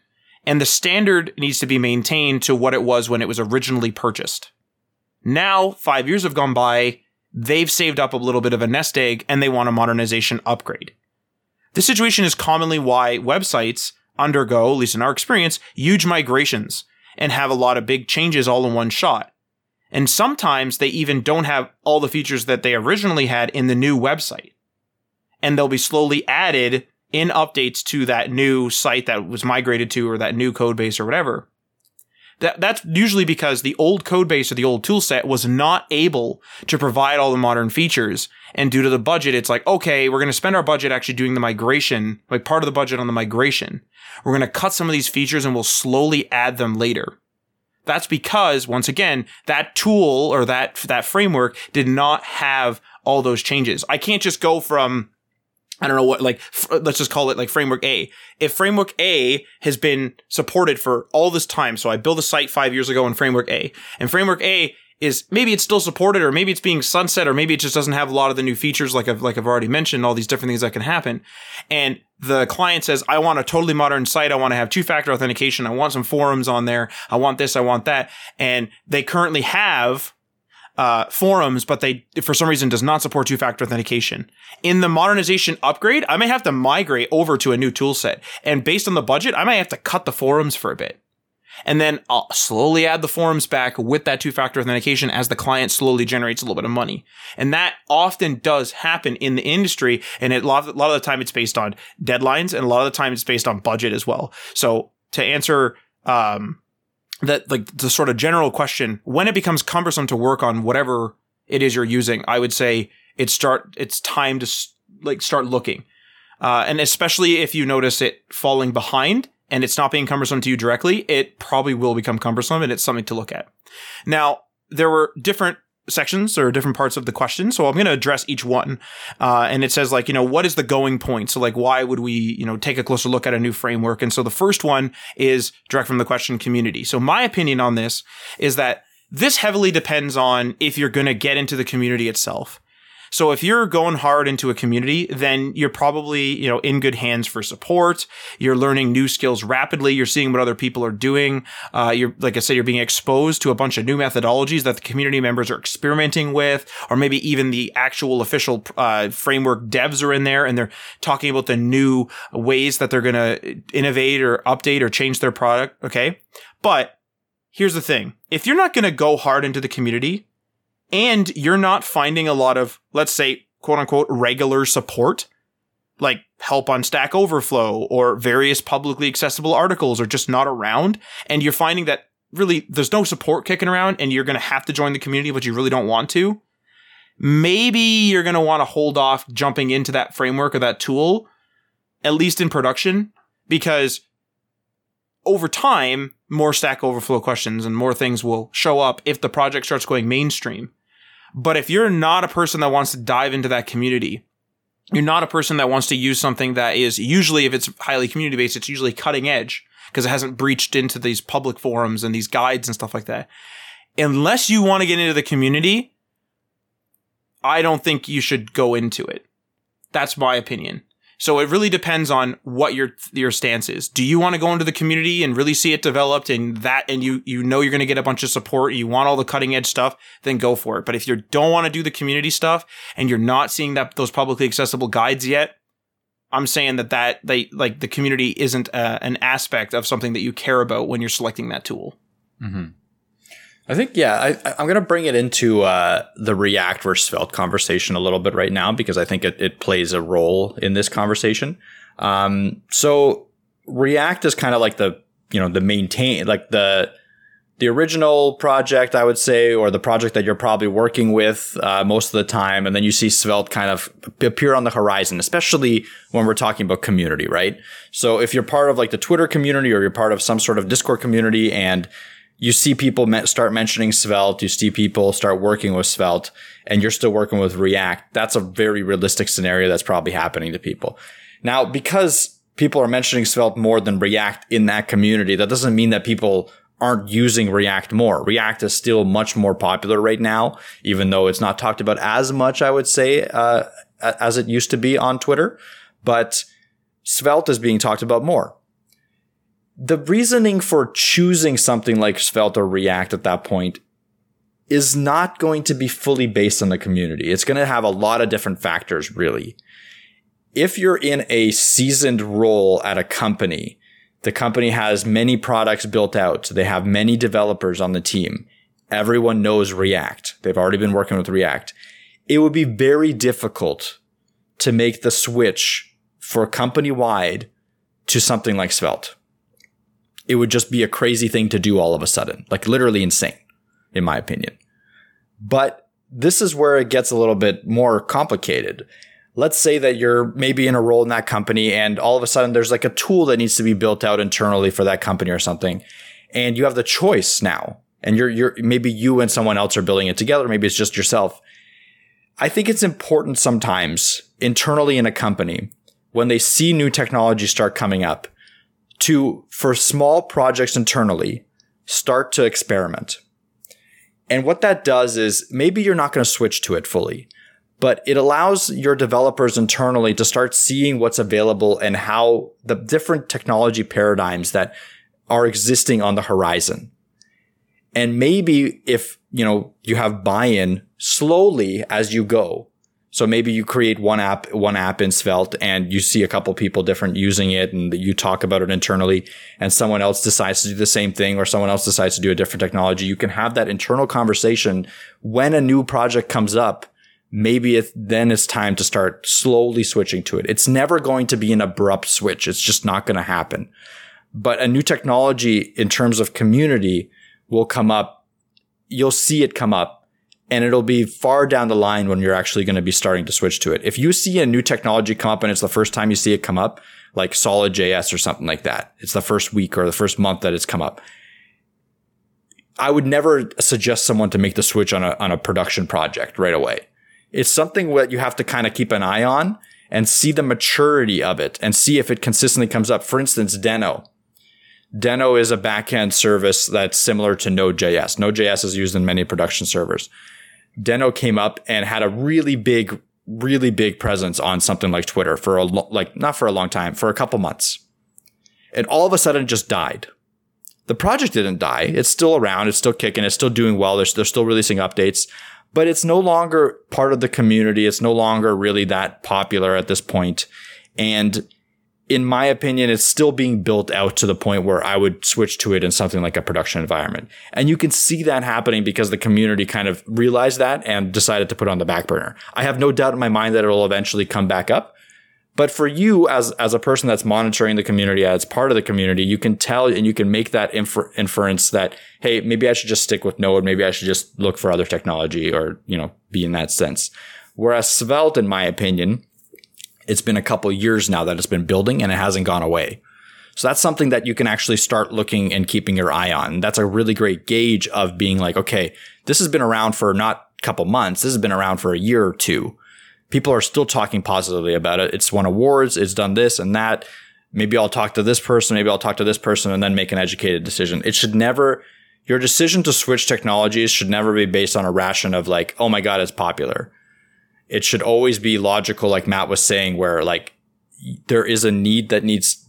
and the standard needs to be maintained to what it was when it was originally purchased. Now, five years have gone by, they've saved up a little bit of a nest egg, and they want a modernization upgrade. This situation is commonly why websites undergo, at least in our experience, huge migrations and have a lot of big changes all in one shot. And sometimes they even don't have all the features that they originally had in the new website. And they'll be slowly added in updates to that new site that was migrated to, or that new code base or whatever. That, that's usually because the old code base or the old tool set was not able to provide all the modern features. And due to the budget, it's like, okay, we're going to spend our budget actually doing the migration, like part of the budget on the migration. We're going to cut some of these features and we'll slowly add them later. That's because, once again, that tool or that, that framework did not have all those changes. I can't just go from I don't know what, like, f- let's just call it like framework A. If framework A has been supported for all this time, so I built a site five years ago in framework A, and framework A is, maybe it's still supported, or maybe it's being sunset, or maybe it just doesn't have a lot of the new features, like I've, like I've already mentioned, all these different things that can happen. And the client says, I want a totally modern site. I want to have two-factor authentication. I want some forums on there. I want this. I want that. And they currently have Uh, forums, but they, for some reason, does not support two-factor authentication. In the modernization upgrade, I may have to migrate over to a new tool set. And based on the budget, I may have to cut the forums for a bit. And then I'll slowly add the forums back with that two-factor authentication as the client slowly generates a little bit of money. And that often does happen in the industry. And it, a lot of the time it's based on deadlines, and a lot of the time it's based on budget as well. So to answer, um, that, like, the sort of general question, when it becomes cumbersome to work on whatever it is you're using, I would say it's start, it's time to like start looking. Uh, and especially if you notice it falling behind and it's not being cumbersome to you directly, it probably will become cumbersome, and it's something to look at. Now, there were different sections or different parts of the question. So I'm going to address each one. Uh, and it says, like, you know, what is the going point? So, like, why would we, you know, take a closer look at a new framework? And so the first one is direct from the question, community. So my opinion on this is that this heavily depends on if you're going to get into the community itself. So if you're going hard into a community, then you're probably, you know, in good hands for support. You're learning new skills rapidly. You're seeing what other people are doing. Uh, you're, like I said, you're being exposed to a bunch of new methodologies that the community members are experimenting with, or maybe even the actual official, uh, framework devs are in there and they're talking about the new ways that they're going to innovate or update or change their product. Okay. But here's the thing. If you're not going to go hard into the community, and you're not finding a lot of, let's say, quote unquote, regular support, like help on Stack Overflow or various publicly accessible articles are just not around. And you're finding that really there's no support kicking around and you're going to have to join the community, but you really don't want to. Maybe you're going to want to hold off jumping into that framework or that tool, at least in production, because over time, more Stack Overflow questions and more things will show up if the project starts going mainstream. But if you're not a person that wants to dive into that community, you're not a person that wants to use something that is usually, if it's highly community-based, it's usually cutting edge because it hasn't breached into these public forums and these guides and stuff like that. Unless you want to get into the community, I don't think you should go into it. That's my opinion. So it really depends on what your your stance is. Do you want to go into the community and really see it developed and that, and you you know you're going to get a bunch of support, you want all the cutting edge stuff, then go for it. But if you don't want to do the community stuff and you're not seeing that those publicly accessible guides yet, I'm saying that that they like the community isn't uh, an aspect of something that you care about when you're selecting that tool. Mm-hmm. I think, yeah, I, I'm going to bring it into uh, the React versus Svelte conversation a little bit right now, because I think it, it plays a role in this conversation. Um, so React is kind of like the, you know, the maintain, like the the original project, I would say, or the project that you're probably working with uh, most of the time. And then you see Svelte kind of appear on the horizon, especially when we're talking about community, right? So if you're part of like the Twitter community or you're part of some sort of Discord community and you see people start mentioning Svelte, you see people start working with Svelte, and you're still working with React, that's a very realistic scenario that's probably happening to people. Now, because people are mentioning Svelte more than React in that community, that doesn't mean that people aren't using React more. React is still much more popular right now, even though it's not talked about as much, I would say, uh, as it used to be on Twitter. But Svelte is being talked about more. The reasoning for choosing something like Svelte or React at that point is not going to be fully based on the community. It's going to have a lot of different factors, really. If you're in a seasoned role at a company, the company has many products built out. They have many developers on the team. Everyone knows React. They've already been working with React. It would be very difficult to make the switch for company-wide to something like Svelte. It would just be a crazy thing to do all of a sudden, like literally insane, in my opinion. But this is where it gets a little bit more complicated. Let's say that you're maybe in a role in that company and all of a sudden there's like a tool that needs to be built out internally for that company or something. And you have the choice now, and you're, you're maybe you and someone else are building it together. Maybe it's just yourself. I think it's important sometimes internally in a company when they see new technology start coming up, to, for small projects internally, start to experiment. And what that does is maybe you're not going to switch to it fully, but it allows your developers internally to start seeing what's available and how the different technology paradigms that are existing on the horizon. And maybe if, you know, you have buy-in slowly as you go. So maybe you create one app, one app in Svelte, and you see a couple people different using it, and you talk about it internally, and someone else decides to do the same thing, or someone else decides to do a different technology. You can have that internal conversation when a new project comes up. Maybe it, then it's time to start slowly switching to it. It's never going to be an abrupt switch. It's just not going to happen. But a new technology in terms of community will come up. You'll see it come up. And it'll be far down the line when you're actually going to be starting to switch to it. If you see a new technology come up and it's the first time you see it come up, like SolidJS or something like that, it's the first week or the first month that it's come up. I would never suggest someone to make the switch on a, on a production project right away. It's something that you have to kind of keep an eye on and see the maturity of it and see if it consistently comes up. For instance, Deno. Deno is a backend service that's similar to Node.js. Node.js is used in many production servers. Deno came up and had a really big, really big presence on something like Twitter for a lo- like not for a long time, for a couple months. And all of a sudden it just died. The project didn't die. It's still around. It's still kicking. It's still doing well. They're, they're still releasing updates, but it's no longer part of the community. It's no longer really that popular at this point. And in my opinion, it's still being built out to the point where I would switch to it in something like a production environment. And you can see that happening because the community kind of realized that and decided to put it on the back burner. I have no doubt in my mind that it'll eventually come back up. But for you as, as a person that's monitoring the community, as part of the community, you can tell and you can make that infer- inference that, hey, maybe I should just stick with Node. Maybe I should just look for other technology or, you know, be in that sense. Whereas Svelte, in my opinion, it's been a couple years now that it's been building and it hasn't gone away. So that's something that you can actually start looking and keeping your eye on. That's a really great gauge of being like, okay, this has been around for not a couple months. This has been around for a year or two. People are still talking positively about it. It's won awards. It's done this and that. Maybe I'll talk to this person. Maybe I'll talk to this person and then make an educated decision. It should never, your decision to switch technologies should never be based on a ration of like, oh my God, it's popular. It should always be logical, like Matt was saying, where like there is a need that needs,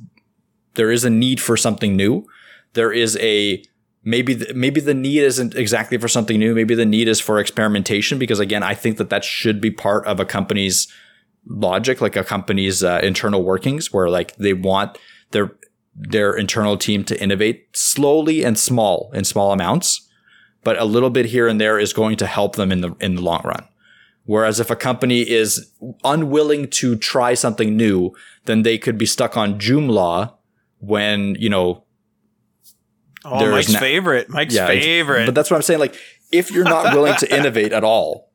there is a need for something new. There is a, maybe, the, maybe the need isn't exactly for something new. Maybe the need is for experimentation, because again, I think that that should be part of a company's logic, like a company's uh, internal workings, where like they want their, their internal team to innovate slowly and small in small amounts, but a little bit here and there is going to help them in the, in the long run. Whereas if a company is unwilling to try something new, then they could be stuck on Joomla when, you know. Oh, Mike's na- favorite. Mike's yeah, favorite. But that's what I'm saying. Like, if you're not willing to innovate at all,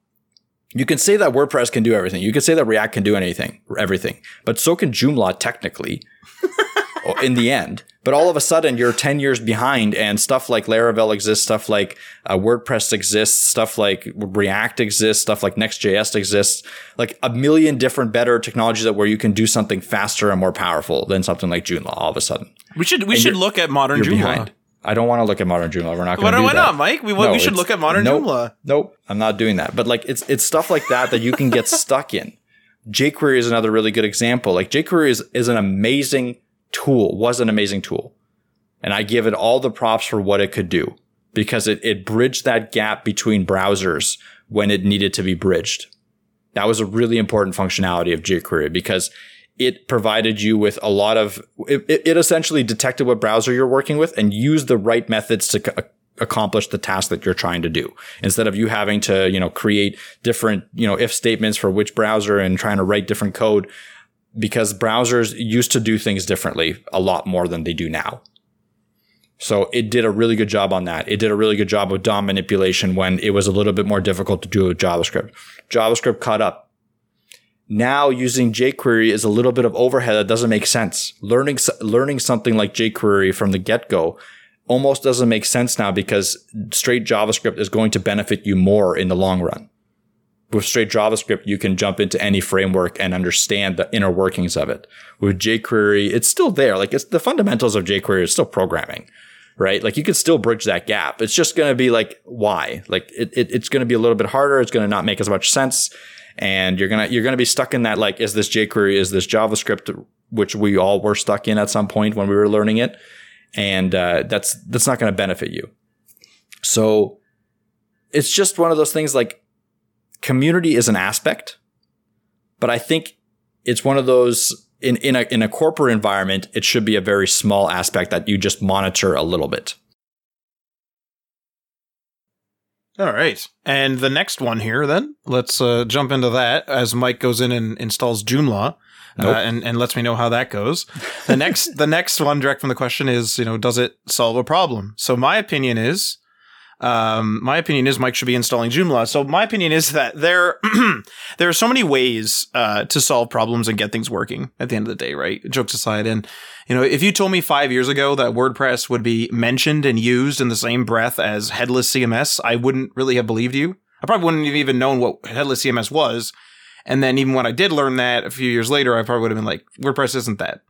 you can say that WordPress can do everything. You can say that React can do anything, everything. But so can Joomla technically in the end. But all of a sudden, you're ten years behind, and stuff like Laravel exists, stuff like uh, WordPress exists, stuff like React exists, stuff like Next.js exists, like a million different better technologies that where you can do something faster and more powerful than something like Joomla all of a sudden. We should we and should look at modern Joomla. Behind. I don't want to look at modern Joomla. We're not going to do why that. Why not, Mike? We, no, we should look at modern nope, Joomla. Nope, I'm not doing that. But like it's it's stuff like that that you can get stuck in. jQuery is another really good example. Like jQuery is, is an amazing tool, was an amazing tool. And I give it all the props for what it could do, because it, it bridged that gap between browsers when it needed to be bridged. That was a really important functionality of jQuery, because it provided you with a lot of, it, it essentially detected what browser you're working with and used the right methods to c- accomplish the task that you're trying to do, instead of you having to, you know, create different, you know, if statements for which browser and trying to write different code. Because browsers used to do things differently a lot more than they do now. So it did a really good job on that. It did a really good job of D O M manipulation when it was a little bit more difficult to do with JavaScript. JavaScript caught up. Now using jQuery is a little bit of overhead that doesn't make sense. Learning learning something like jQuery from the get-go almost doesn't make sense now, because straight JavaScript is going to benefit you more in the long run. With straight JavaScript, you can jump into any framework and understand the inner workings of it. With jQuery, it's still there. Like, it's the fundamentals of jQuery is still programming, right? Like, you can still bridge that gap. It's just going to be like, why? Like, it, it it's going to be a little bit harder. It's going to not make as much sense. And you're going to, you're going to be stuck in that, like, is this jQuery? Is this JavaScript? Which we all were stuck in at some point when we were learning it. And, uh, that's, that's not going to benefit you. So it's just one of those things, like, community is an aspect, but I think it's one of those in, in a, in a corporate environment, it should be a very small aspect that you just monitor a little bit. All right. And the next one here, then let's uh, jump into that as Mike goes in and installs Joomla. Nope. Uh, and, and lets me know how that goes. The next, the next one direct from the question is, you know, does it solve a problem? So my opinion is, Um, my opinion is Mike should be installing Joomla. So my opinion is that there, there are so many ways, uh, to solve problems and get things working at the end of the day, right? Jokes aside. And, you know, if you told me five years ago that WordPress would be mentioned and used in the same breath as headless C M S, I wouldn't really have believed you. I probably wouldn't have even known what headless C M S was. And then even when I did learn that a few years later, I probably would have been like, WordPress isn't that.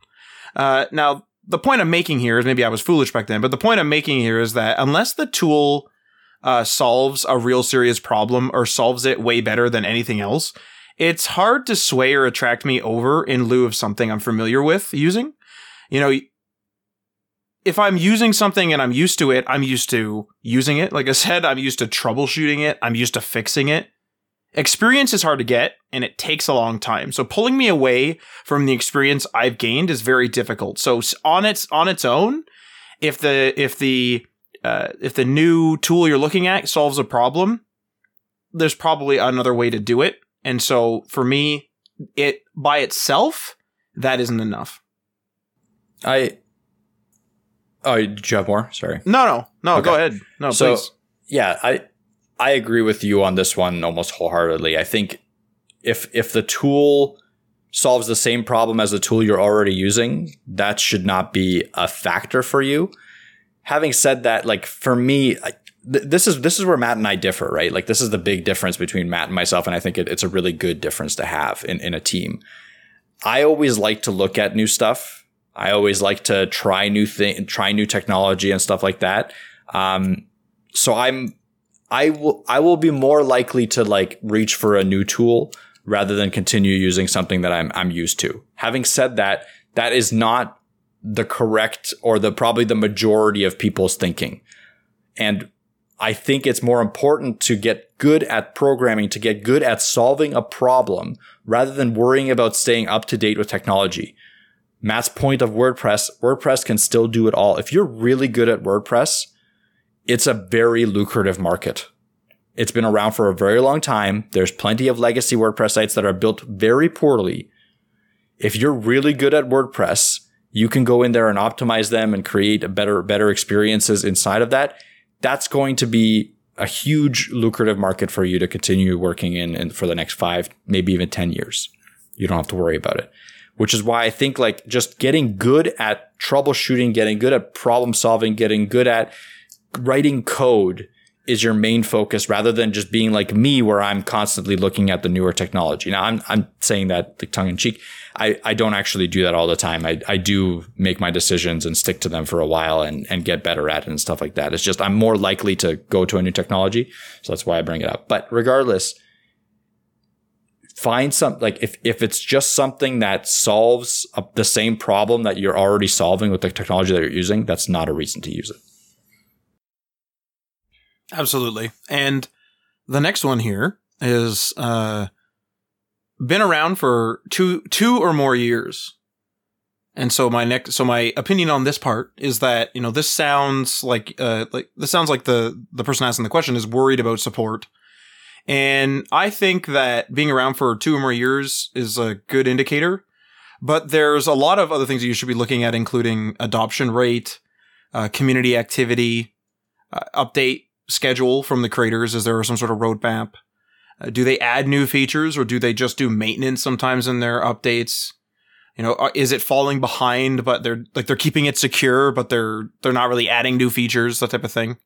Uh, now the point I'm making here is maybe I was foolish back then, but the point I'm making here is that unless the tool Uh, solves a real serious problem or solves it way better than anything else, it's hard to sway or attract me over in lieu of something I'm familiar with using. You know, if I'm using something and I'm used to it, I'm used to using it. Like I said, I'm used to troubleshooting it. I'm used to fixing it. Experience is hard to get and it takes a long time. So pulling me away from the experience I've gained is very difficult. So on its, on its own, if the, if the, Uh, if the new tool you're looking at solves a problem, there's probably another way to do it. And so for me, it by itself, that isn't enough. I, oh, did you have more? Sorry. No, no, no, okay. Go ahead. No, so, please. Yeah, I, I agree with you on this one almost wholeheartedly. I think if, if the tool solves the same problem as the tool you're already using, that should not be a factor for you. Having said that, like for me, th- this is this is where Matt and I differ, right? Like this is the big difference between Matt and myself, and I think it, it's a really good difference to have in, in a team. I always like to look at new stuff. I always like to try new thing, try new technology and stuff like that. Um, so I'm, I will, I will be more likely to like reach for a new tool rather than continue using something that I'm I'm used to. Having said that, that is not the correct or the probably the majority of people's thinking. And I think it's more important to get good at programming, to get good at solving a problem rather than worrying about staying up to date with technology. Matt's point of WordPress, WordPress can still do it all. If you're really good at WordPress, it's a very lucrative market. It's been around for a very long time. There's plenty of legacy WordPress sites that are built very poorly. If you're really good at WordPress, you can go in there and optimize them and create a better, better experiences inside of that. That's going to be a huge lucrative market for you to continue working in, in for the next five, maybe even ten years. You don't have to worry about it, which is why I think like just getting good at troubleshooting, getting good at problem solving, getting good at writing code is your main focus rather than just being like me where I'm constantly looking at the newer technology. Now, I'm I'm saying that like tongue in cheek. I, I don't actually do that all the time. I, I do make my decisions and stick to them for a while and, and get better at it and stuff like that. It's just I'm more likely to go to a new technology. So that's why I bring it up. But regardless, find some like if, if it's just something that solves a, the same problem that you're already solving with the technology that you're using, that's not a reason to use it. Absolutely. And the next one here is uh, been around for two two or more years. And so my next so my opinion on this part is that, you know, this sounds like uh, like this sounds like the the person asking the question is worried about support. And I think that being around for two or more years is a good indicator, but there's a lot of other things that you should be looking at, including adoption rate, uh, community activity, uh, update schedule from the creators. Is there some sort of roadmap? Uh, do they add new features or do they just do maintenance sometimes in their updates? You know, is it falling behind, but they're like they're keeping it secure, but they're they're not really adding new features, that type of thing.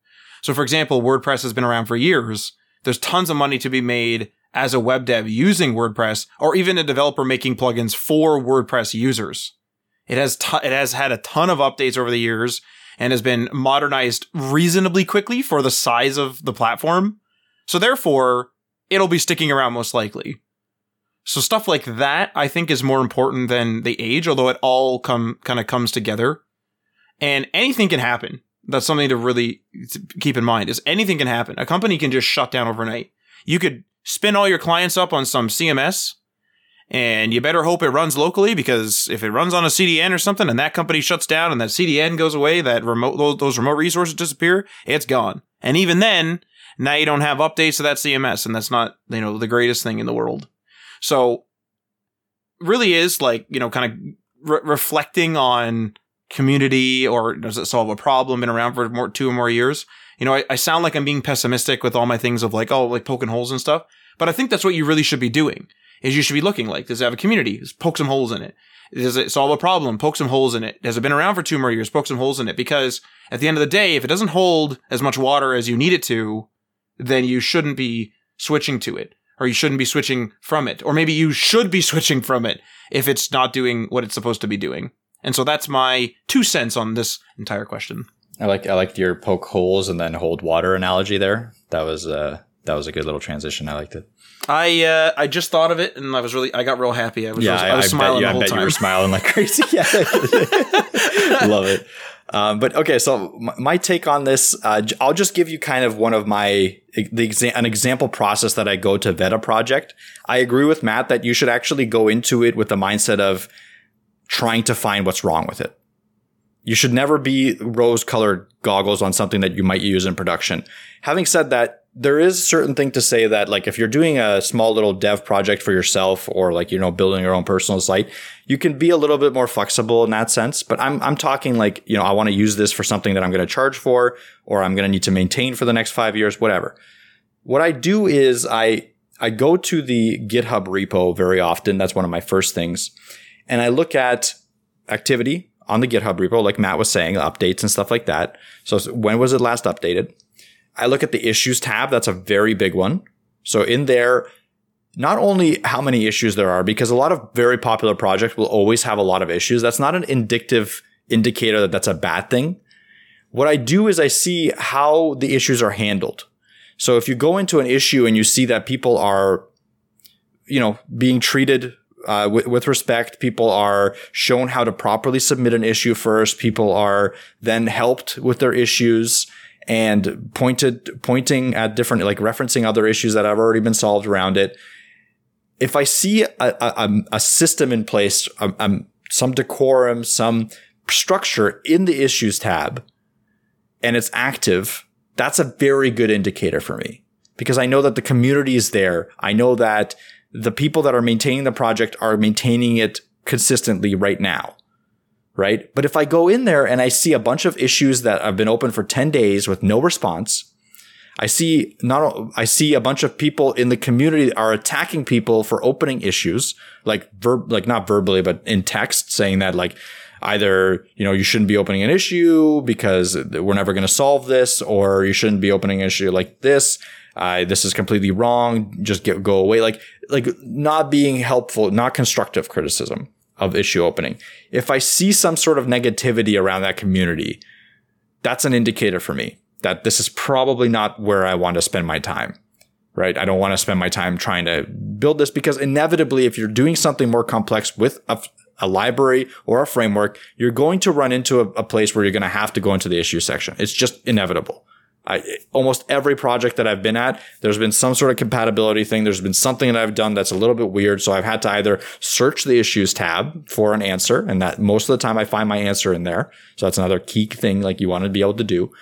So, for example, WordPress has been around for years. There's tons of money to be made as a web dev using WordPress, or even a developer making plugins for WordPress users. It has t- it has had a ton of updates over the years and has been modernized reasonably quickly for the size of the platform. So therefore, it'll be sticking around most likely. So stuff like that, I think, is more important than the age, although it all come kind of comes together. And anything can happen. That's something to really keep in mind, is anything can happen. A company can just shut down overnight. You could spin all your clients up on some C M S, and you better hope it runs locally, because if it runs on a C D N or something and that company shuts down and that C D N goes away, that remote those remote resources disappear, it's gone. And even then, now you don't have updates to that C M S, and that's not, you know, the greatest thing in the world. So really is like, you know, kind of re- reflecting on community, or does it solve a problem, been around for more, two or more years. You know, I, I sound like I'm being pessimistic with all my things of like, oh, like poking holes and stuff. But I think that's what you really should be doing. Is you should be looking like, does it have a community? Just poke some holes in it. Does it solve a problem? Poke some holes in it. Has it been around for two more years? Poke some holes in it. Because at the end of the day, if it doesn't hold as much water as you need it to, then you shouldn't be switching to it, or you shouldn't be switching from it. Or maybe you should be switching from it if it's not doing what it's supposed to be doing. And so that's my two cents on this entire question. I like I liked your poke holes and then hold water analogy there. That was uh, that was a good little transition. I liked it. I uh, I just thought of it, and I was really I got real happy. I was yeah, I was, I was I smiling you, the whole time. I bet time. You were smiling like crazy. Yeah, love it. Um, but okay, so my, my take on this, uh, I'll just give you kind of one of my the exa- an example process that I go to vet a project. I agree with Matt that you should actually go into it with the mindset of trying to find what's wrong with it. You should never be rose-colored goggles on something that you might use in production. Having said that, there is a certain thing to say that, like, if you're doing a small little dev project for yourself, or like, you know, building your own personal site, you can be a little bit more flexible in that sense. But I'm, I'm talking like, you know, I want to use this for something that I'm going to charge for, or I'm going to need to maintain for the next five years, whatever. What I do is I, I go to the GitHub repo very often. That's one of my first things. And I look at activity on the GitHub repo, like Matt was saying, updates and stuff like that. So when was it last updated? I look at the issues tab. That's a very big one. So in there, not only how many issues there are, because a lot of very popular projects will always have a lot of issues. That's not an indicative indicator that that's a bad thing. What I do is I see how the issues are handled. So if you go into an issue and you see that people are, you know, being treated uh, with, with respect. People are shown how to properly submit an issue first. People are then helped with their issues and pointed, pointing at different, like referencing other issues that have already been solved around it. If I see a, a, a system in place, a, a, some decorum, some structure in the issues tab, and it's active, that's a very good indicator for me, because I know that the community is there. I know that the people that are maintaining the project are maintaining it consistently right now, right? But if I go in there and I see a bunch of issues that have been open for ten days with no response, I see not, I see a bunch of people in the community that are attacking people for opening issues, like verb, like not verbally, but in text, saying that like, either, you know, you shouldn't be opening an issue because we're never going to solve this, or you shouldn't be opening an issue like this. Uh, this is completely wrong. Just get, go away. Like, like not being helpful, not constructive criticism of issue opening. If I see some sort of negativity around that community, that's an indicator for me that this is probably not where I want to spend my time, right? I don't want to spend my time trying to build this, because inevitably, if you're doing something more complex with a a library or a framework, you're going to run into a, a place where you're going to have to go into the issue section. It's just inevitable. I, almost every project that I've been at, there's been some sort of compatibility thing. There's been something that I've done that's a little bit weird. So I've had to either search the issues tab for an answer, and that most of the time I find my answer in there. So that's another key thing like you want to be able to do.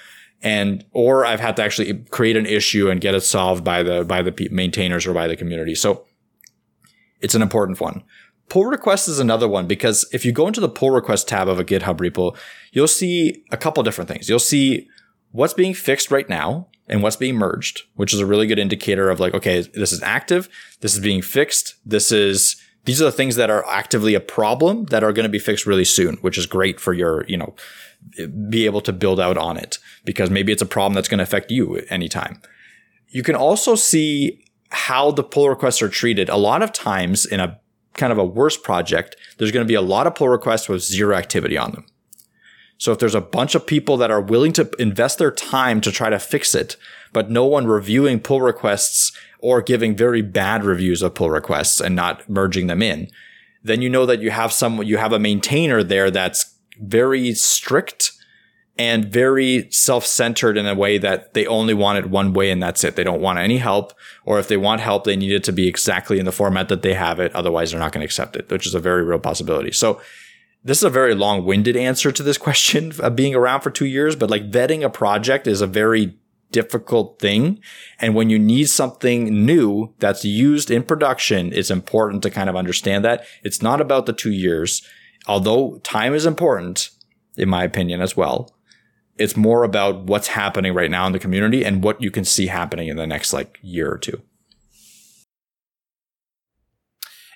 And, or I've had to actually create an issue and get it solved by the, by the maintainers or by the community. So it's an important one. Pull request is another one, because if you go into the pull request tab of a GitHub repo, you'll see a couple different things. You'll see what's being fixed right now and what's being merged, which is a really good indicator of like, okay, this is active. This is being fixed. This is, these are the things that are actively a problem that are going to be fixed really soon, which is great for your, you know, be able to build out on it, because maybe it's a problem that's going to affect you anytime. You can also see how the pull requests are treated. A lot of times in a kind of a worse project, there's going to be a lot of pull requests with zero activity on them. So if there's a bunch of people that are willing to invest their time to try to fix it, but no one reviewing pull requests or giving very bad reviews of pull requests and not merging them in, then you know that you have some, you have a maintainer there that's very strict and very self-centered in a way that they only want it one way and that's it. They don't want any help. Or if they want help, they need it to be exactly in the format that they have it. Otherwise, they're not going to accept it, which is a very real possibility. So this is a very long-winded answer to this question of being around for two years. But like vetting a project is a very difficult thing. And when you need something new that's used in production, it's important to kind of understand that. It's not about the two years, although time is important, in my opinion, as well. It's more about what's happening right now in the community and what you can see happening in the next like year or two.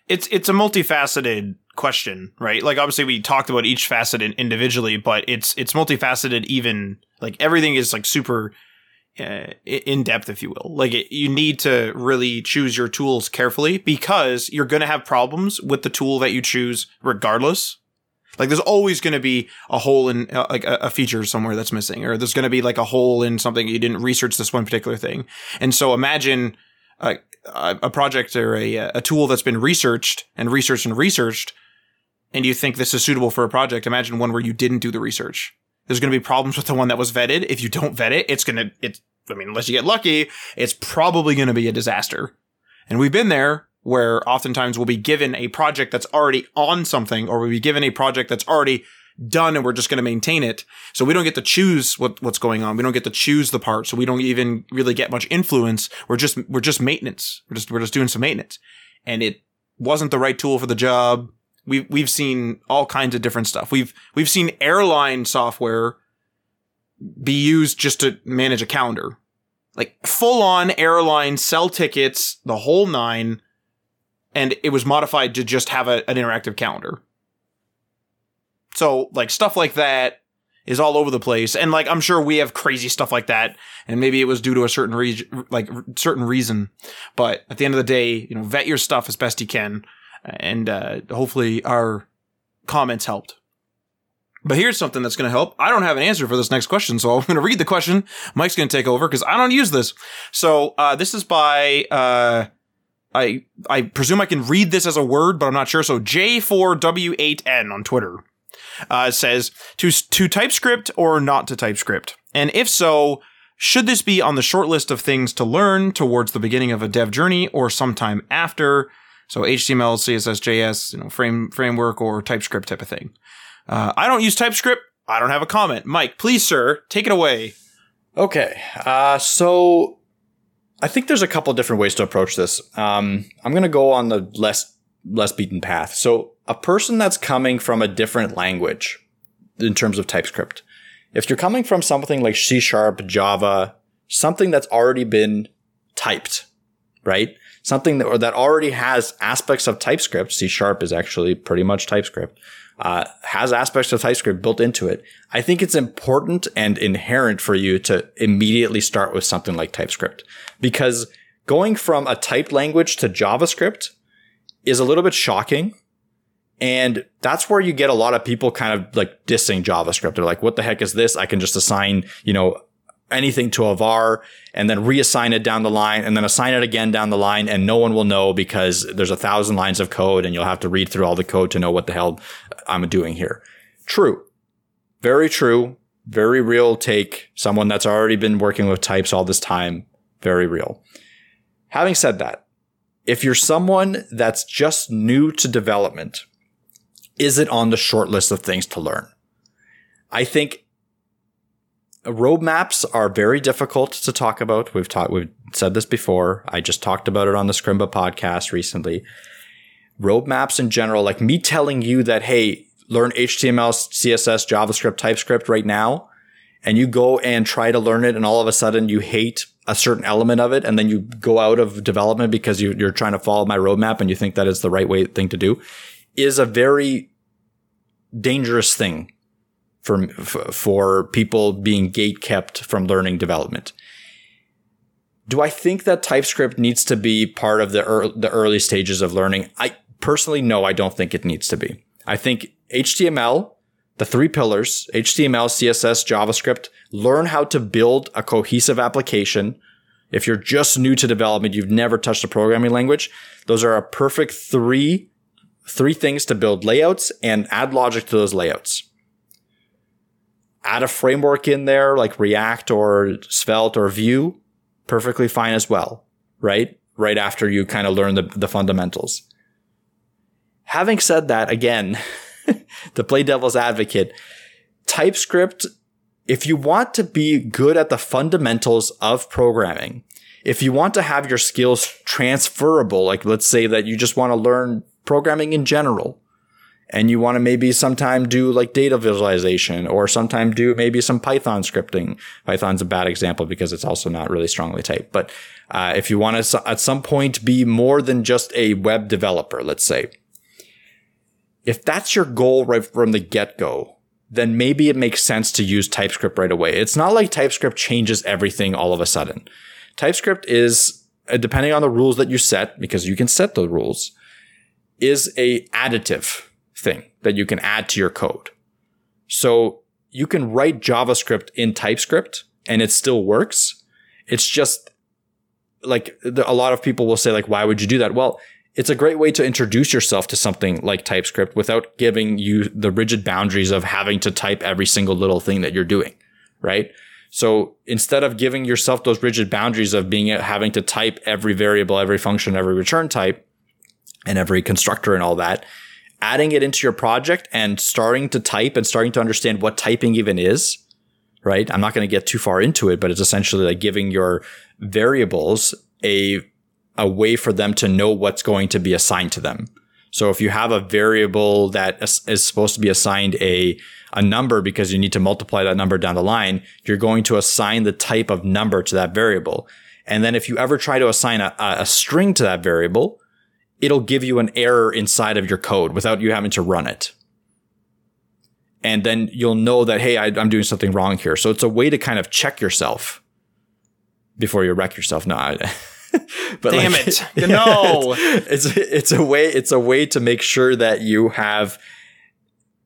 It's it's a multifaceted question, right? Like obviously we talked about each facet individually, but it's it's multifaceted. Even like everything is like super uh, in depth, if you will. Like it, you need to really choose your tools carefully, because you're going to have problems with the tool that you choose regardless. Like there's always going to be a hole in uh, like a, a feature somewhere that's missing, or there's going to be like a hole in something you didn't research this one particular thing. And so imagine a, a project or a, a tool that's been researched and researched and researched, and you think this is suitable for a project. Imagine one where you didn't do the research. There's going to be problems with the one that was vetted. If you don't vet it, it's going to, it's, I mean, unless you get lucky, it's probably going to be a disaster. And we've been there, where oftentimes we'll be given a project that's already on something, or we'll be given a project that's already done and we're just going to maintain it. So we don't get to choose what, what's going on. We don't get to choose the part. So we don't even really get much influence. We're just, we're just maintenance. We're just, we're just doing some maintenance, and it wasn't the right tool for the job. We've, we've seen all kinds of different stuff. We've, we've seen airline software be used just to manage a calendar, like full on airline, sell tickets, the whole nine. And it was modified to just have a, an interactive calendar. So, like, stuff like that is all over the place. And, like, I'm sure we have crazy stuff like that. And maybe it was due to a certain re- like certain reason. But at the end of the day, you know, vet your stuff as best you can. And uh, hopefully our comments helped. But here's something that's going to help. I don't have an answer for this next question, so I'm going to read the question. Mike's going to take over because I don't use this. So, uh, this is by... Uh, I I presume I can read this as a word, but I'm not sure. So J four W eight N on Twitter uh, says to to TypeScript or not to TypeScript, and if so, should this be on the short list of things to learn towards the beginning of a dev journey or sometime after? So H T M L, C S S, J S, you know, frame framework or TypeScript type of thing. Uh, I don't use TypeScript. I don't have a comment. Mike, please, sir, take it away. Okay, uh, so. I think there's a couple of different ways to approach this. Um, I'm going to go on the less less beaten path. So a person that's coming from a different language in terms of TypeScript, if you're coming from something like C Sharp, Java, something that's already been typed, right? Something that, or that already has aspects of TypeScript. C Sharp is actually pretty much TypeScript, uh, has aspects of TypeScript built into it. I think it's important and inherent for you to immediately start with something like TypeScript, because going from a typed language to JavaScript is a little bit shocking. And that's where you get a lot of people kind of like dissing JavaScript. They're like, what the heck is this? I can just assign, you know, anything to a var and then reassign it down the line and then assign it again down the line. And no one will know because there's a thousand lines of code and you'll have to read through all the code to know what the hell I'm doing here. True. Very true. Very real take. Someone that's already been working with types all this time. Very real. Having said that, if you're someone that's just new to development, is it on the short list of things to learn? I think roadmaps are very difficult to talk about. We've talked, we've said this before. I just talked about it on the Scrimba podcast recently. Roadmaps in general, like me telling you that, hey, learn H T M L, C S S, JavaScript, TypeScript right now, and you go and try to learn it, and all of a sudden you hate a certain element of it, and then you go out of development because you, you're trying to follow my roadmap and you think that is the right way thing to do, is a very dangerous thing for for people being gate kept from learning development. Do I think that TypeScript needs to be part of the early, the early stages of learning? I personally, no, I don't think it needs to be. I think H T M L, the three pillars, H T M L, C S S, JavaScript, learn how to build a cohesive application. If you're just new to development, you've never touched a programming language, those are a perfect three, three things to build layouts and add logic to those layouts. Add a framework in there like React or Svelte or Vue, perfectly fine as well, right? Right after you kind of learn the, the fundamentals. Having said that, again, to play devil's advocate, TypeScript, if you want to be good at the fundamentals of programming, if you want to have your skills transferable, like let's say that you just want to learn programming in general, and you want to maybe sometime do like data visualization or sometime do maybe some Python scripting. Python's a bad example because it's also not really strongly typed. But uh, if you want to at some point be more than just a web developer, let's say. If that's your goal right from the get-go, then maybe it makes sense to use TypeScript right away. It's not like TypeScript changes everything all of a sudden. TypeScript is, depending on the rules that you set, because you can set the rules, is a additive thing that you can add to your code. So you can write JavaScript in TypeScript and it still works. It's just like a lot of people will say, like, why would you do that? Well, it's a great way to introduce yourself to something like TypeScript without giving you the rigid boundaries of having to type every single little thing that you're doing, right? So instead of giving yourself those rigid boundaries of being having to type every variable, every function, every return type, and every constructor and all that, adding it into your project and starting to type and starting to understand what typing even is, right? I'm not going to get too far into it, but it's essentially like giving your variables a a way for them to know what's going to be assigned to them. So if you have a variable that is supposed to be assigned a a number because you need to multiply that number down the line, you're going to assign the type of number to that variable. And then if you ever try to assign a, a string to that variable, it'll give you an error inside of your code without you having to run it. And then you'll know that, hey, I, I'm doing something wrong here. So it's a way to kind of check yourself before you wreck yourself. No, I, but damn like, it. No, it's, it's, it's a way, it's a way to make sure that you have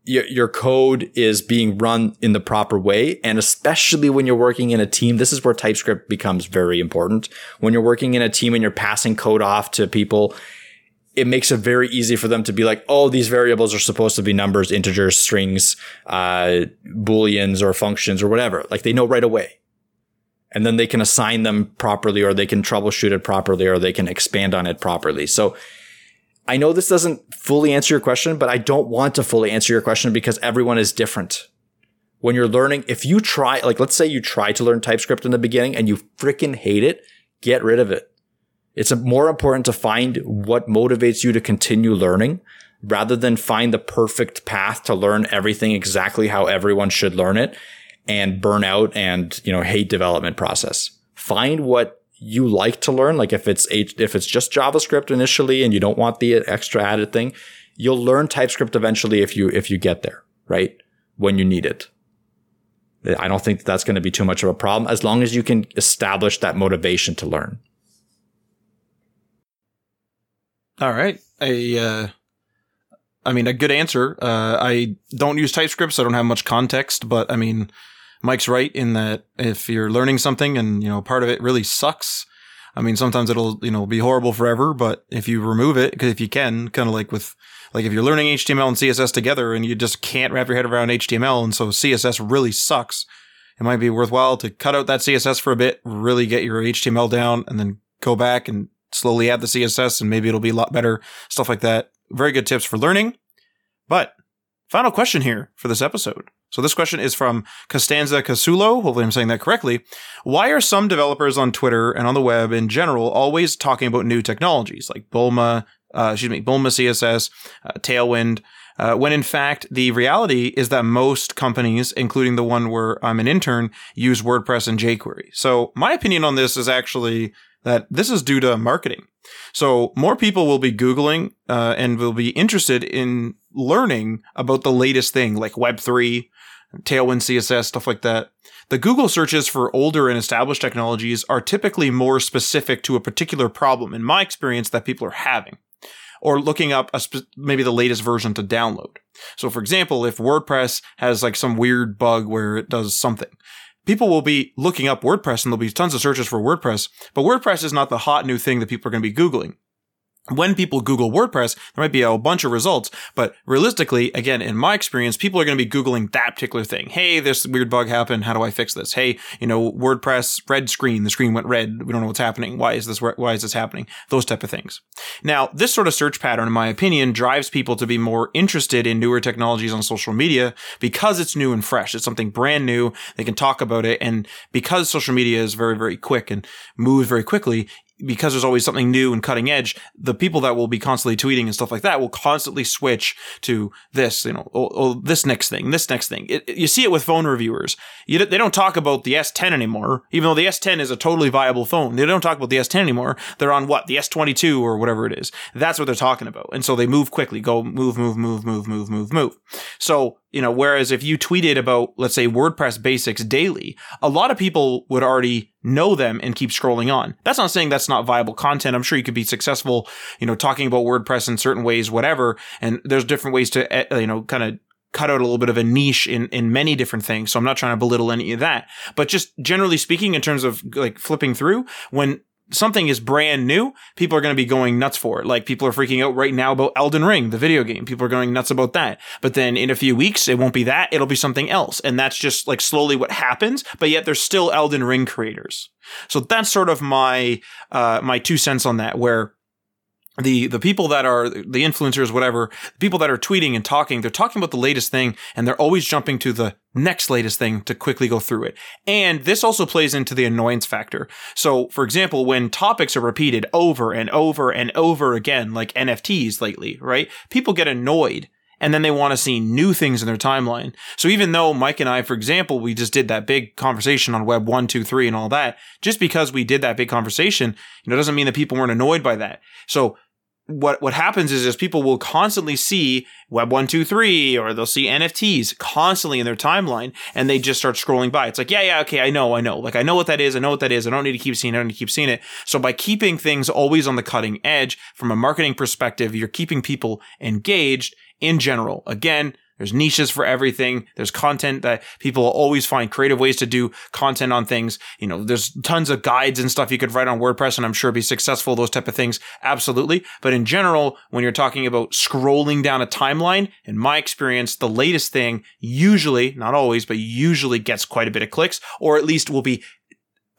your, your code is being run in the proper way. And especially when you're working in a team, this is where TypeScript becomes very important. When you're working in a team and you're passing code off to people, it makes it very easy for them to be like, oh, these variables are supposed to be numbers, integers, strings, uh, booleans or functions or whatever. Like, they know right away. And then they can assign them properly, or they can troubleshoot it properly, or they can expand on it properly. So I know this doesn't fully answer your question, but I don't want to fully answer your question because everyone is different. When you're learning, if you try, like, let's say you try to learn TypeScript in the beginning and you freaking hate it, get rid of it. It's more important to find what motivates you to continue learning rather than find the perfect path to learn everything exactly how everyone should learn it and burn out and, you know, hate development process. Find what you like to learn. Like, if it's if it's just JavaScript initially and you don't want the extra added thing, you'll learn TypeScript eventually if you if you get there, right? When you need it. I don't think that's going to be too much of a problem as long as you can establish that motivation to learn. All right. I, uh, I mean, a good answer. Uh, I don't use TypeScript, so I don't have much context, but I mean, Mike's right in that if you're learning something and, you know, part of it really sucks, I mean, sometimes it'll, you know, be horrible forever, but if you remove it, because if you can, kind of like with, like if you're learning H T M L and C S S together and you just can't wrap your head around H T M L, and so C S S really sucks, it might be worthwhile to cut out that C S S for a bit, really get your H T M L down, and then go back and slowly add the C S S, and maybe it'll be a lot better, stuff like that. Very good tips for learning. But final question here for this episode. So this question is from Costanza Casulo. Hopefully I'm saying that correctly. Why are some developers on Twitter and on the web in general always talking about new technologies like Bulma, uh, excuse me, Bulma C S S, uh, Tailwind, uh, when in fact the reality is that most companies, including the one where I'm an intern, use WordPress and jQuery. So my opinion on this is actually that this is due to marketing. So more people will be Googling uh, and will be interested in learning about the latest thing like Web three, Tailwind C S S, stuff like that. The Google searches for older and established technologies are typically more specific to a particular problem, in my experience, that people are having, or looking up a spe- maybe the latest version to download. So for example, if WordPress has like some weird bug where it does something, people will be looking up WordPress and there'll be tons of searches for WordPress, but WordPress is not the hot new thing that people are going to be Googling. When people Google WordPress, there might be a bunch of results, but realistically, again, in my experience, people are going to be Googling that particular thing. Hey, this weird bug happened. How do I fix this? Hey, you know, WordPress red screen. The screen went red. We don't know what's happening. Why is this, why is this happening? Those type of things. Now, this sort of search pattern, in my opinion, drives people to be more interested in newer technologies on social media because it's new and fresh. It's something brand new. They can talk about it. And because social media is very, very quick and moves very quickly, because there's always something new and cutting edge, the people that will be constantly tweeting and stuff like that will constantly switch to this, you know, oh, oh, this next thing, this next thing. It, it, you see it with phone reviewers. You, they don't talk about the S ten anymore, even though the S ten is a totally viable phone. They don't talk about the S ten anymore. They're on what? The S twenty-two or whatever it is. That's what they're talking about. And so they move quickly, go move, move, move, move, move, move, move. So, you know, whereas if you tweeted about, let's say, WordPress basics daily, a lot of people would already know them and keep scrolling on. That's not saying that's not viable content. I'm sure you could be successful, you know, talking about WordPress in certain ways, whatever. And there's different ways to, you know, kind of cut out a little bit of a niche in, in many different things. So I'm not trying to belittle any of that, but just generally speaking, in terms of like flipping through, when something is brand new, people are going to be going nuts for it. Like, people are freaking out right now about Elden Ring, the video game. People are going nuts about that. But then in a few weeks, it won't be that. It'll be something else. And that's just like slowly what happens. But yet there's still Elden Ring creators. So that's sort of my, uh, my two cents on that, where the, the people that are the influencers, whatever, the people that are tweeting and talking, they're talking about the latest thing, and they're always jumping to the next latest thing to quickly go through it. And this also plays into the annoyance factor. So, for example, when topics are repeated over and over and over again, like N F Ts lately, right? People get annoyed, and then they want to see new things in their timeline. So even though Mike and I, for example, we just did that big conversation on Web one, two, three and all that, just because we did that big conversation, you know, doesn't mean that people weren't annoyed by that. So What what happens is, is people will constantly see Web one two three, or they'll see N F Ts constantly in their timeline, and they just start scrolling by. It's like, yeah, yeah, okay, I know, I know. Like, I know what that is. I know what that is. I don't need to keep seeing it. I don't need to keep seeing it. So by keeping things always on the cutting edge, from a marketing perspective, you're keeping people engaged in general. Again, There's niches for everything. There's content that people will always find creative ways to do content on things. You know, there's tons of guides and stuff you could write on WordPress, and I'm sure be successful, those type of things. Absolutely. But in general, when you're talking about scrolling down a timeline, in my experience, the latest thing usually, not always, but usually gets quite a bit of clicks, or at least will be,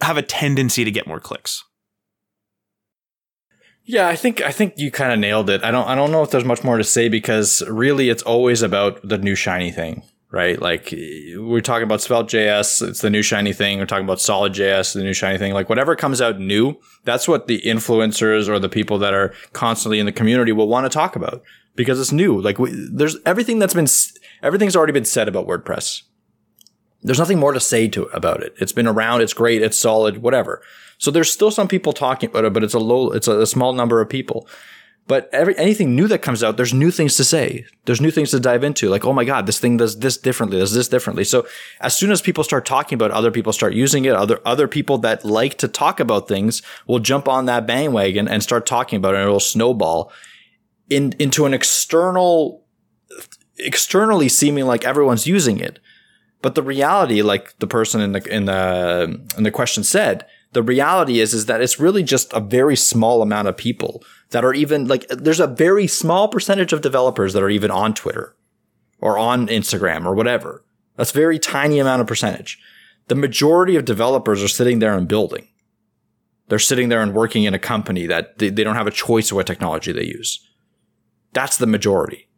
have a tendency to get more clicks. Yeah, I think I think you kind of nailed it. I don't I don't know if there's much more to say, because really it's always about the new shiny thing, right? Like, we're talking about Svelte.js, it's the new shiny thing. We're talking about SolidJS, the new shiny thing. Like, whatever comes out new, that's what the influencers or the people that are constantly in the community will want to talk about, because it's new. Like, we, there's everything that's been everything's already been said about WordPress. There's nothing more to say to about it. It's been around. It's great. It's solid. Whatever. So there's still some people talking about it, but it's a low. It's a, a small number of people. But every anything new that comes out, there's new things to say. There's new things to dive into. Like, oh my God, this thing does this differently. Does this differently. So as soon as people start talking about it, other people start using it. Other other people that like to talk about things will jump on that bandwagon and start talking about it, and it'll snowball in into an external, externally seeming like everyone's using it. But the reality, like the person in the in the in the question said, the reality is is that it's really just a very small amount of people that are even like. There's a very small percentage of developers that are even on Twitter or on Instagram or whatever. That's a very tiny amount of percentage. The majority of developers are sitting there and building. They're sitting there and working in a company that they, they don't have a choice of what technology they use. That's the majority.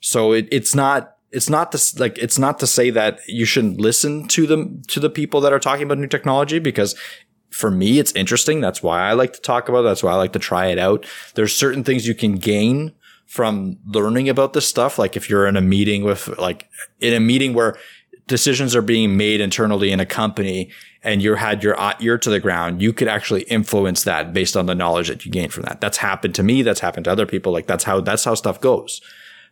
So it, it's not. It's not to, like it's not to say that you shouldn't listen to them to the people that are talking about new technology, because for me it's interesting. That's why I like to talk about it. That's why I like to try it out. There's certain things you can gain from learning about this stuff. Like if you're in a meeting with like in a meeting where decisions are being made internally in a company and you had your ear to the ground, you could actually influence that based on the knowledge that you gain from that. That's happened to me. That's happened to other people. Like that's how that's how stuff goes.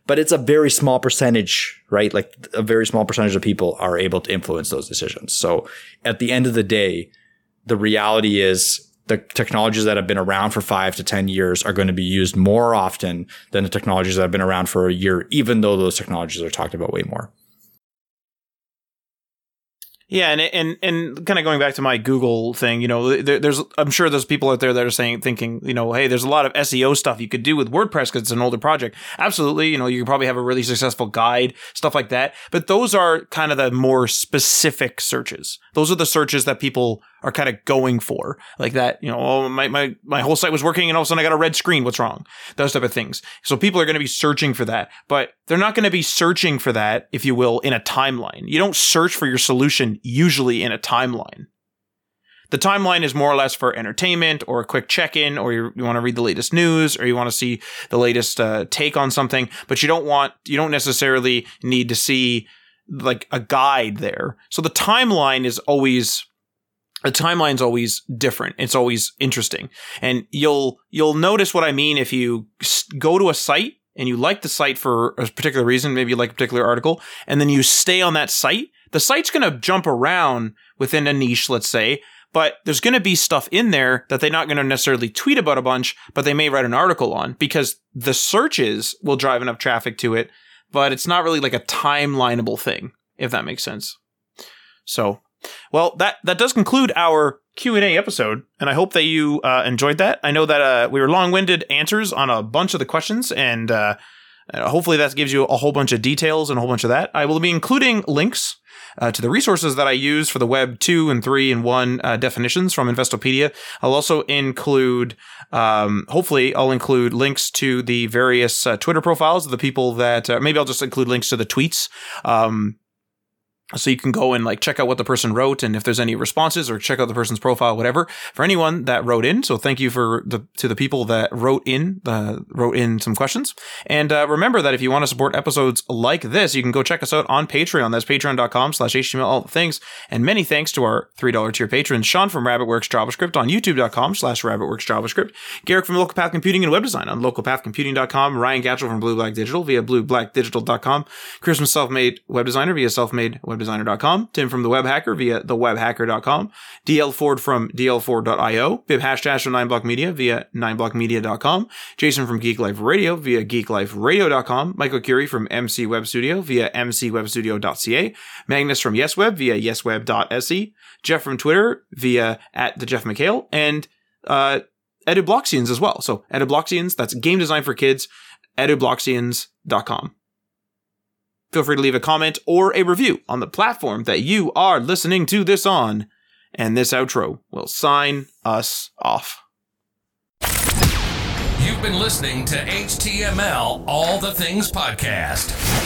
But it's a very small percentage, right? Like a very small percentage of people are able to influence those decisions. So at the end of the day, the reality is the technologies that have been around for five to ten years are going to be used more often than the technologies that have been around for a year, even though those technologies are talked about way more. Yeah, and and and kind of going back to my Google thing, you know, there, there's I'm sure there's people out there that are saying, thinking, you know, hey, there's a lot of S E O stuff you could do with WordPress because it's an older project. Absolutely, you know, you could probably have a really successful guide, stuff like that. But those are kind of the more specific searches. Those are the searches that people are kind of going for, like that, you know, oh, my my my whole site was working and all of a sudden I got a red screen. What's wrong? Those type of things. So people are going to be searching for that, but they're not going to be searching for that, if you will, in a timeline. You don't search for your solution usually in a timeline. The timeline is more or less for entertainment or a quick check-in, or you, you want to read the latest news, or you want to see the latest uh, take on something. But you don't want, you don't necessarily need to see like a guide there. So the timeline is always. The timeline's always different. It's always interesting. And you'll you'll notice what I mean if you go to a site and you like the site for a particular reason, maybe you like a particular article, and then you stay on that site. The site's going to jump around within a niche, let's say, but there's going to be stuff in there that they're not going to necessarily tweet about a bunch, but they may write an article on because the searches will drive enough traffic to it, but it's not really like a timelineable thing, if that makes sense. So... Well, that, that does conclude our Q and A episode, and I hope that you uh, enjoyed that. I know that uh, we were long-winded answers on a bunch of the questions, and uh, hopefully that gives you a whole bunch of details and a whole bunch of that. I will be including links uh, to the resources that I use for the web two and three and one uh, definitions from Investopedia. I'll also include, um, hopefully, I'll include links to the various uh, Twitter profiles of the people that, uh, maybe I'll just include links to the tweets, um, so you can go and like check out what the person wrote and if there's any responses, or check out the person's profile, whatever, for anyone that wrote in. So thank you for the, to the people that wrote in, uh, wrote in some questions. And uh, remember that if you want to support episodes like this, you can go check us out on Patreon. That's patreon.com slash HTML All The Things. And many thanks to our three dollars tier patrons, Sean from RabbitWorks JavaScript on youtube.com slash RabbitWorks JavaScript, Garrick from Local Path Computing and Web Design on local path computing dot com, Ryan Gatchell from Blue Black Digital via blue black digital dot com, Chris from Self-Made Web Designer via self-made web webdesigner dot com, Tim from The Web Hacker via the web hacker dot com, D L Ford from d l ford dot i o, Bib Hashtash from nine block media via nine block media dot com, Jason from Geek Life Radio via geek life radio dot com, Michael Curie from M C Web Studio via m c web studio dot c a, Magnus from YesWeb via yes web dot s e, Jeff from Twitter via at the Jeff McHale, and uh, Edubloxians as well. So Edubloxians, that's game design for kids, edubloxians dot com. Feel free to leave a comment or a review on the platform that you are listening to this on, and this outro will sign us off. You've been listening to H T M L All The Things Podcast.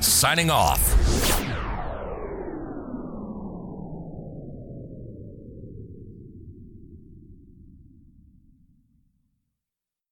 signing off.